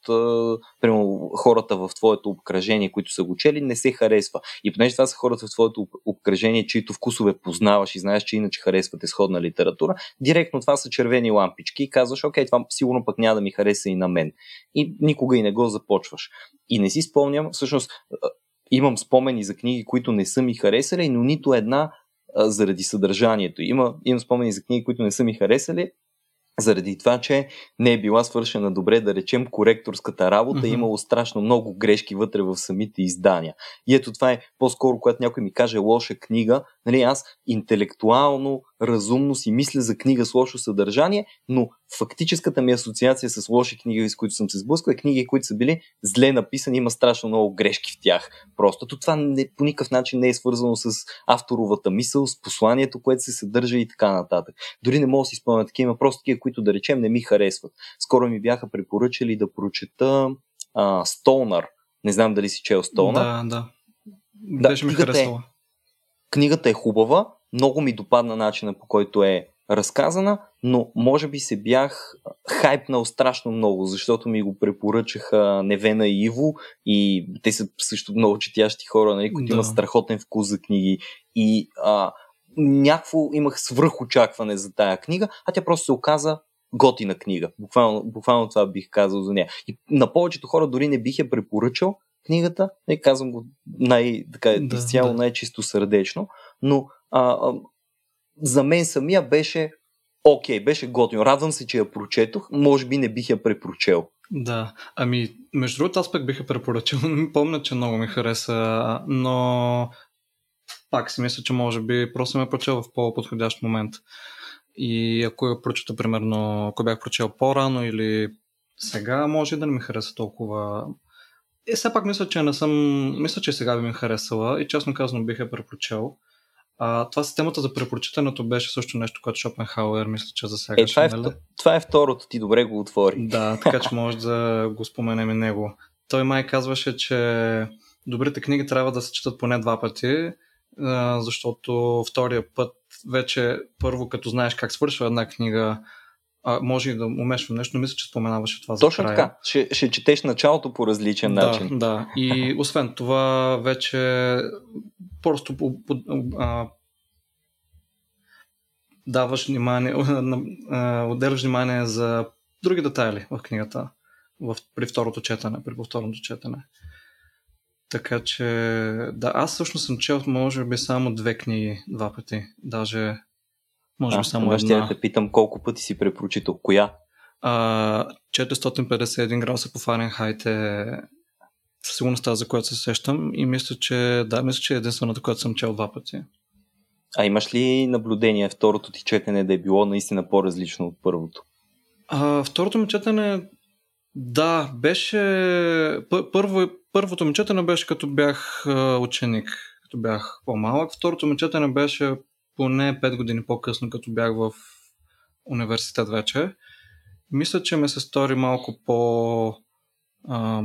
прямо, хората в твоето обкръжение, които са го чели, не се харесва. И понеже това са хората в твоето обкръжение, чието вкусове познаваш и знаеш, че иначе харесвате сходна литература, директно това са червени лампички и казваш, окей, това сигурно пък няма да ми хареса и на мен. И никога и не го започваш. И не си спомням, всъщност имам спомени за книги, които не са ми харесали, но нито една заради съдържанието. Има, имам спомени за книги, които не са ми харесали, заради това, че не е била свършена добре, да речем, коректорската работа, mm-hmm. имало страшно много грешки вътре в самите издания. И ето това е по-скоро, когато някой ми каже лоша книга, нали, аз интелектуално, разумно си мисля за книга с лошо съдържание, но фактическата ми асоциация с лоши книги, с които съм се сблъскал, е книги, които са били зле написани, има страшно много грешки в тях. Просто то това не, по никакъв начин не е свързано с авторовата мисъл, с посланието, което се съдържа и така нататък. Дори не мога да си спомня такива, просто такива, които да речем не ми харесват. Скоро ми бяха препоръчали да прочета а, Стоунър. Не знам дали си чел Стоунър. Да, да. да Беше ми харесала. Книгата е хубава, много ми допадна начина, по който е разказана, но може би се бях хайпнал страшно много, защото ми го препоръчаха Невена и Иво и те са също много четящи хора, нали, които да. имат страхотен вкус за книги и а, някакво имах свръхочакване за тая книга, а тя просто се оказа готина книга. Буквално, буквално това бих казал за нея. И на повечето хора дори не бих я препоръчал книгата, не казвам го най, така, да, изцяло да. най-чисто сърдечно, но а, а, за мен самия беше окей, okay, беше готино. Радвам се, че я прочетох, може би не бих я препрочел. Да, ами между другото аз пък бих я препоръчал, помня, че много ми хареса, но пак си мисля, че може би просто ме прочел в по-подходящ момент. И ако я прочета, примерно, ако бях прочел по-рано или сега, може да не ми хареса толкова. И все пак мисля, че не съм. Мисля, че сега би ми харесала и честно казано бих я препрочел. А, това системата за препрочитането беше също нещо, което Шопенхауер мисля, че засяга. Е, това, е в... това е второто, ти добре го отвори. Да, така че може да го споменем и него. Той май казваше, че добрите книги трябва да се четат поне два пъти, защото втория път вече първо като знаеш как свършва една книга, А, може и да умешвам нещо, но мисля, че споменаваше това за края. Точно така, ще, ще четеш началото по различен да, начин. Да, и освен това вече просто а, даваш внимание, а, отделяш внимание за други детайли в книгата в, при второто четене, при повторното четене. Така че, да, аз всъщност съм чел може би само две книги два пъти, даже... Може би само ще една. Ще те питам колко пъти си препрочитал. Коя? А, четиристотин петдесет и един градуса по Фаренхайт е със сигурност тази, за която се сещам и мисля, че да, мисля, че е единствената, която съм чел два пъти. А имаш ли наблюдение второто ти четене да е било наистина по-различно от първото? А, второто ми четене да, беше първо, първото ми четене беше като бях ученик, като бях по-малък. Второто ми четене беше поне пет години по-късно, като бях в университет вече. Мисля, че ме се стори малко по... А,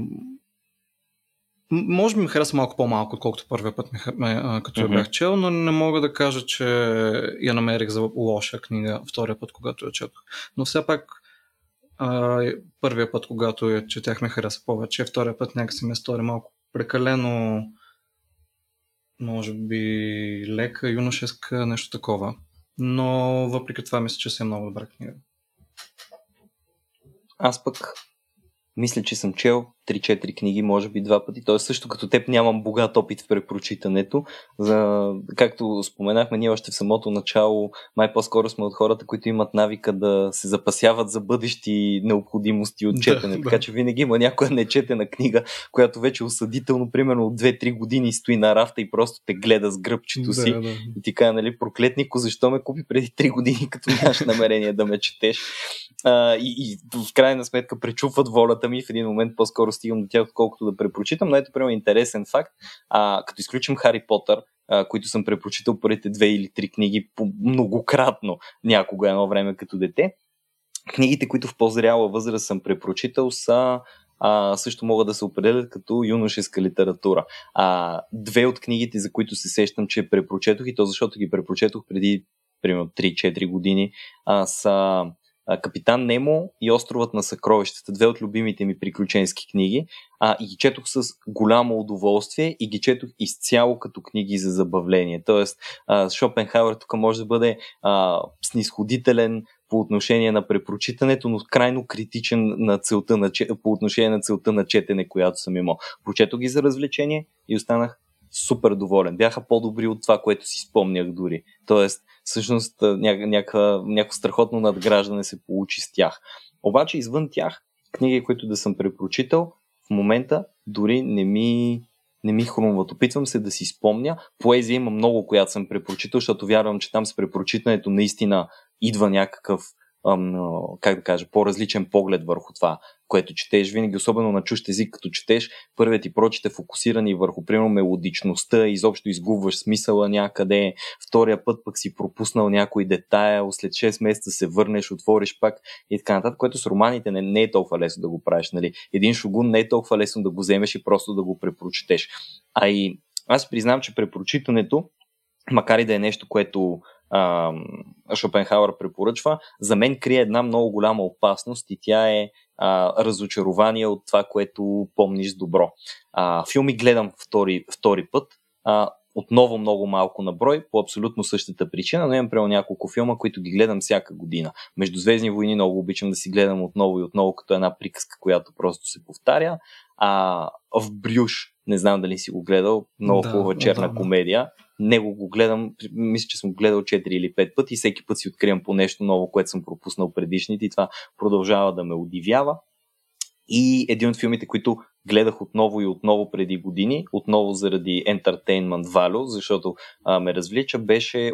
може би ми хареса малко по-малко, отколкото първия път, ме, а, като я mm-hmm. бях чел, но не мога да кажа, че я намерих за лоша книга втория път, когато я четох. Но все пак а, първия път, когато я четях, ме хареса повече. Втория път някакси ме стори малко прекалено... може би лека, юношеска, нещо такова. Но въпреки това мисля, че си е много добра книга. Аз пък мисля, че съм чел три-четири книги, може би два пъти. Тоест също като теб нямам богат опит в препрочитането. За... Както споменахме, ние още в самото начало май по-скоро сме от хората, които имат навика да се запасяват за бъдещи необходимости от четене. Да, така да. че винаги има някоя нечетена книга, която вече осъдително, примерно от две-три години стои на рафта и просто те гледа с гръбчето да, си. Да. И ти кажа, нали, проклетнико, защо ме купи преди три години, като нямаш намерение да ме четеш. А, и, и в крайна сметка пречупват волята ми в един момент по-скоро стигам до тях, отколкото да препрочитам. Но ето, примерно, интересен факт. А, като изключим Хари Потър, а, които съм препрочитал първите две или три книги по- многократно някога едно време като дете, книгите, които в по-зряла възраст съм препрочитал, са а, също могат да се определят като юношеска литература. А, две от книгите, за които се сещам, че препрочетох, и то защото ги препрочетох преди примерно три-четири години, а, са Капитан Немо и Островът на Съкровищата, две от любимите ми приключенски книги, а, и ги четох с голямо удоволствие и ги четох изцяло като книги за забавление. Тоест, а, Шопенхауер тук може да бъде а, снисходителен по отношение на препрочитането, но крайно критичен на целта на, по отношение на целта на четене, която съм имал. Прочетох ги за развлечение и останах супер доволен. Бяха по-добри от това, което си спомнях дори. Тоест, всъщност ня- ня- някакво страхотно надграждане се получи с тях. Обаче извън тях, книги, които да съм препрочитал, в момента дори не ми, не ми хрумват. Опитвам се да си спомня. Поезия има много, която съм препрочитал, защото вярвам, че там с препрочитането наистина идва някакъв, ам, как да кажа, по-различен поглед върху това, което четеш винаги, особено на чужд език, като четеш, първият ти прочит е фокусиран и върху, примерно, мелодичността, изобщо изгубваш смисъла някъде, втория път пък си пропуснал някой детайл, след шест месеца се върнеш, отвориш пак и така нататък, което с романите не, не е толкова лесно да го правиш, нали? Един шогун не е толкова лесно да го вземеш и просто да го препрочетеш. А и аз признам, че препрочитането, макар и да е нещо, което а, Шопенхауер препоръчва, за мен крие една много голяма опасност и тя е а, разочарование от това, което помниш с добро. А, филми гледам втори, втори път, а, отново много малко на брой, по абсолютно същата причина, но имам прямо няколко филма, които ги гледам всяка година. Между Звездни войни много обичам да си гледам отново и отново, като една приказка, която просто се повтаря. А, в Брюш, не знам дали си го гледал, много да, хубава черна да, комедия. Него го гледам, мисля, че съм го гледал четири или пет пъти и всеки път си откривам по нещо ново, което съм пропуснал предишните и това продължава да ме удивява. И един от филмите, които гледах отново и отново преди години, отново заради Entertainment Value, защото а, ме развлича, беше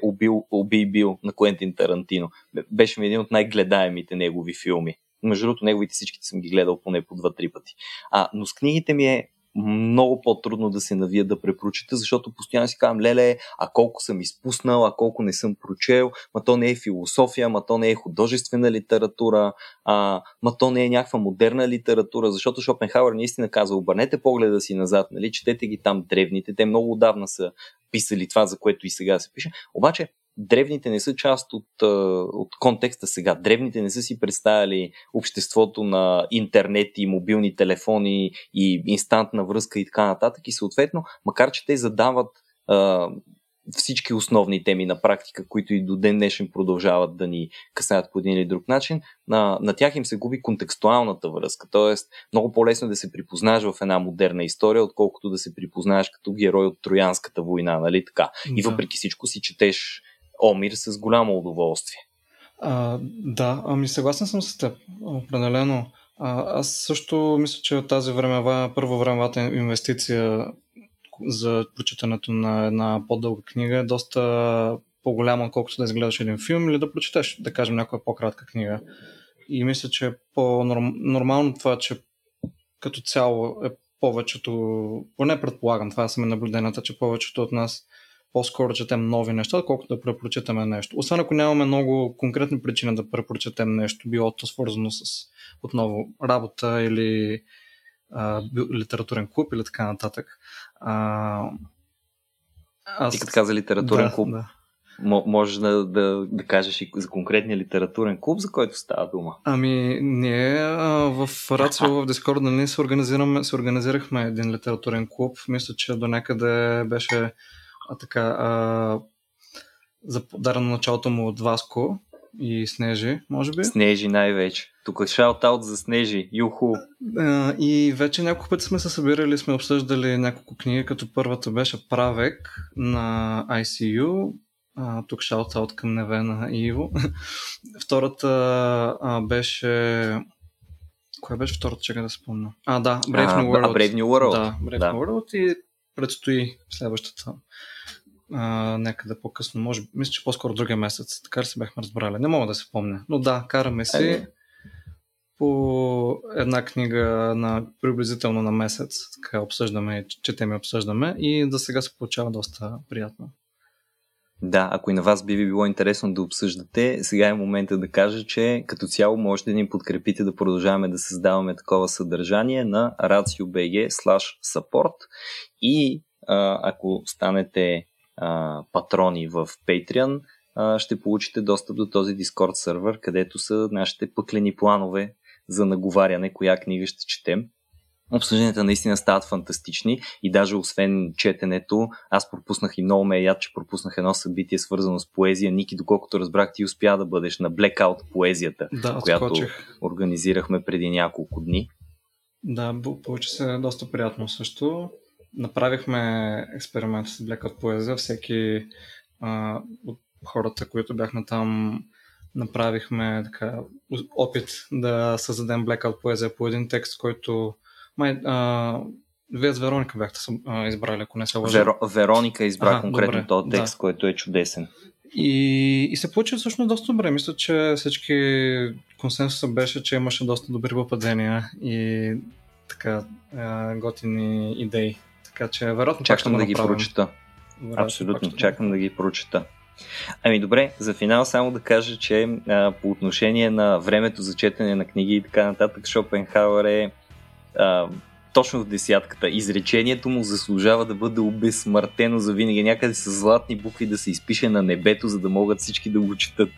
Убий Бил на Куентин Тарантино. Беше ми един от най-гледаемите негови филми. Между другото, неговите всичките съм ги гледал поне по два-три пъти. А, но с книгите ми е много по-трудно да се навия да препрочита, защото постоянно си казвам, леле, а колко съм изпуснал, а колко не съм прочел, ма то не е философия, ма то не е художествена литература, а, ма то не е някаква модерна литература, защото Шопенхауер наистина каза, обърнете погледа си назад, нали, четете ги там древните, те много отдавна са писали това, за което и сега се пише, обаче древните не са част от, от контекста сега. Древните не са си представяли обществото на интернет и мобилни телефони и инстантна връзка и така нататък. И съответно, макар че те задават а, всички основни теми на практика, които и до ден днешен продължават да ни касаят по един или друг начин, на, на тях им се губи контекстуалната връзка. Тоест, много по-лесно да се припознаеш в една модерна история, отколкото да се припознаеш като герой от Троянската война, нали така. И въпреки всичко си четеш Омир с голямо удоволствие. А, да, ами съгласен съм с теб. Определено. А, аз също мисля, че тази времева, първо времевата инвестиция за прочитането на една по-дълга книга е доста по-голяма, колкото да изгледаш един филм или да прочетеш, да кажем, някоя по-кратка книга. И мисля, че е по-нормално това, че като цяло е повечето, поне предполагам, това са ми наблюденията, че повечето от нас по-скоро четем нови неща, отколкото да препрочитаме нещо. Освен ако нямаме много конкретни причини да препрочетем нещо, било то свързано с отново работа или а, литературен клуб или така нататък. А, аз... Ти като каза литературен да, клуб, да. Можеш да, да, да кажеш и за конкретния литературен клуб, за който става дума. Ами, ние а, в Рацио, в Discord, ние се, се организирахме един литературен клуб. Мисля, че до някъде беше а така, а, за подарено началото му от Васко и Снежи, може би. Снежи най-вече. Тук е шаут-аут за Снежи. Юху! А, и вече няколко пъти сме се събирали, сме обсъждали няколко книги, като първата беше Правек на Ай Си Ю. А, тук шаут-аут към Невена и Иво. Втората а, беше... Коя беше втората? Чека да спомня. А, да, Brave New World. А, Brave New World. Да, Brave да. New World и предстои следващата а, някъде по-късно, може, мисля, че по-скоро другия месец, така ли се бяхме разбрали, не мога да се помня, но да, караме си Ай, по една книга на приблизително на месец, така обсъждаме, четем и обсъждаме и за сега се получава доста приятно. Да, ако и на вас би ви било интересно да обсъждате, сега е момента да кажа, че като цяло можете да ни подкрепите да продължаваме да създаваме такова съдържание на ratio dot b g slash support и а, ако станете а, патрони в Patreon, ще получите достъп до този Discord сервер, където са нашите пъклени планове за наговаряне, коя книга ще четем. Обсъжданията наистина стават фантастични и даже освен четенето, аз пропуснах и много ме е яд, че пропуснах едно събитие свързано с поезия. Ники, доколкото разбрах, ти успя да бъдеш на Blackout поезията, да, която скочих. Организирахме преди няколко дни. Да, получи се доста приятно също. Направихме експеримент с Blackout поезия. Всеки а, от хората, които бяхме там, направихме така, опит да създадем Blackout поезия по един текст, който май, а, вие с Вероника бяхте а, избрали, ако не се лъжа. Веро, Вероника избра ага, конкретно добре, този текст, да. Който е чудесен. И, и се получи всъщност доста добре. Мисля, че всички консенсусът беше, че имаше доста добри попадения и така а, готини идеи. Така че вероятно чакам да, да ги прочета. Вероятно, абсолютно, пак, чакам да ги прочета. Ами добре, за финал само да кажа, че а, по отношение на времето за четене на книги и така нататък, Шопенхауер е а, точно в десятката. Изречението му заслужава да бъде обезсмъртено за винаги, някъде с златни букви да се изпише на небето, за да могат всички да го четат.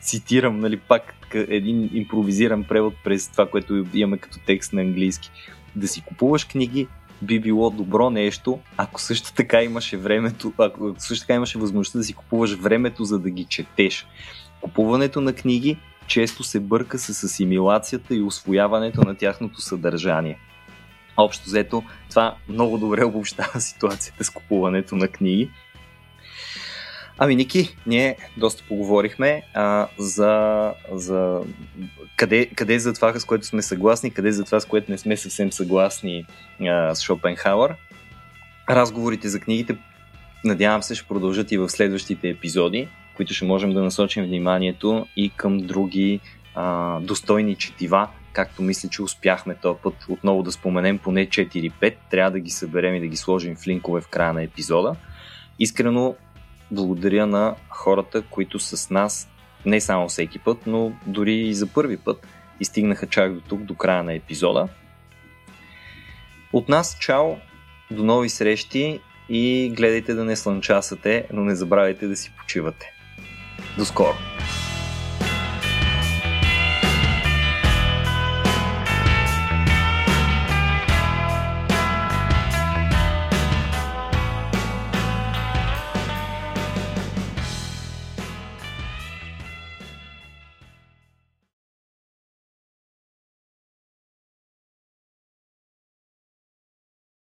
Цитирам, нали, пак един импровизиран превод през това, което имаме като текст на английски. Да си купуваш книги би било добро нещо, ако също така имаше времето, ако също така имаше възможността да си купуваш времето, за да ги четеш. Купуването на книги често се бърка с асимилацията и усвояването на тяхното съдържание. Общо взето, това много добре обобщава ситуацията с купуването на книги. Ами, Ники, ние доста поговорихме а, за, за къде, къде за това, с което сме съгласни, къде за това, с което не сме съвсем съгласни а, с Шопенхауер. Разговорите за книгите, надявам се, ще продължат и в следващите епизоди, които ще можем да насочим вниманието и към други а, достойни четива, както мисля, че успяхме този път отново да споменем поне четири-пет. Трябва да ги съберем и да ги сложим в линкове в края на епизода. Искрено благодаря на хората, които с нас не само всеки път, но дори и за първи път и стигнаха чак до тук, до края на епизода. От нас чао, до нови срещи и гледайте да не слънчасате, но не забравяйте да си почивате. До скоро!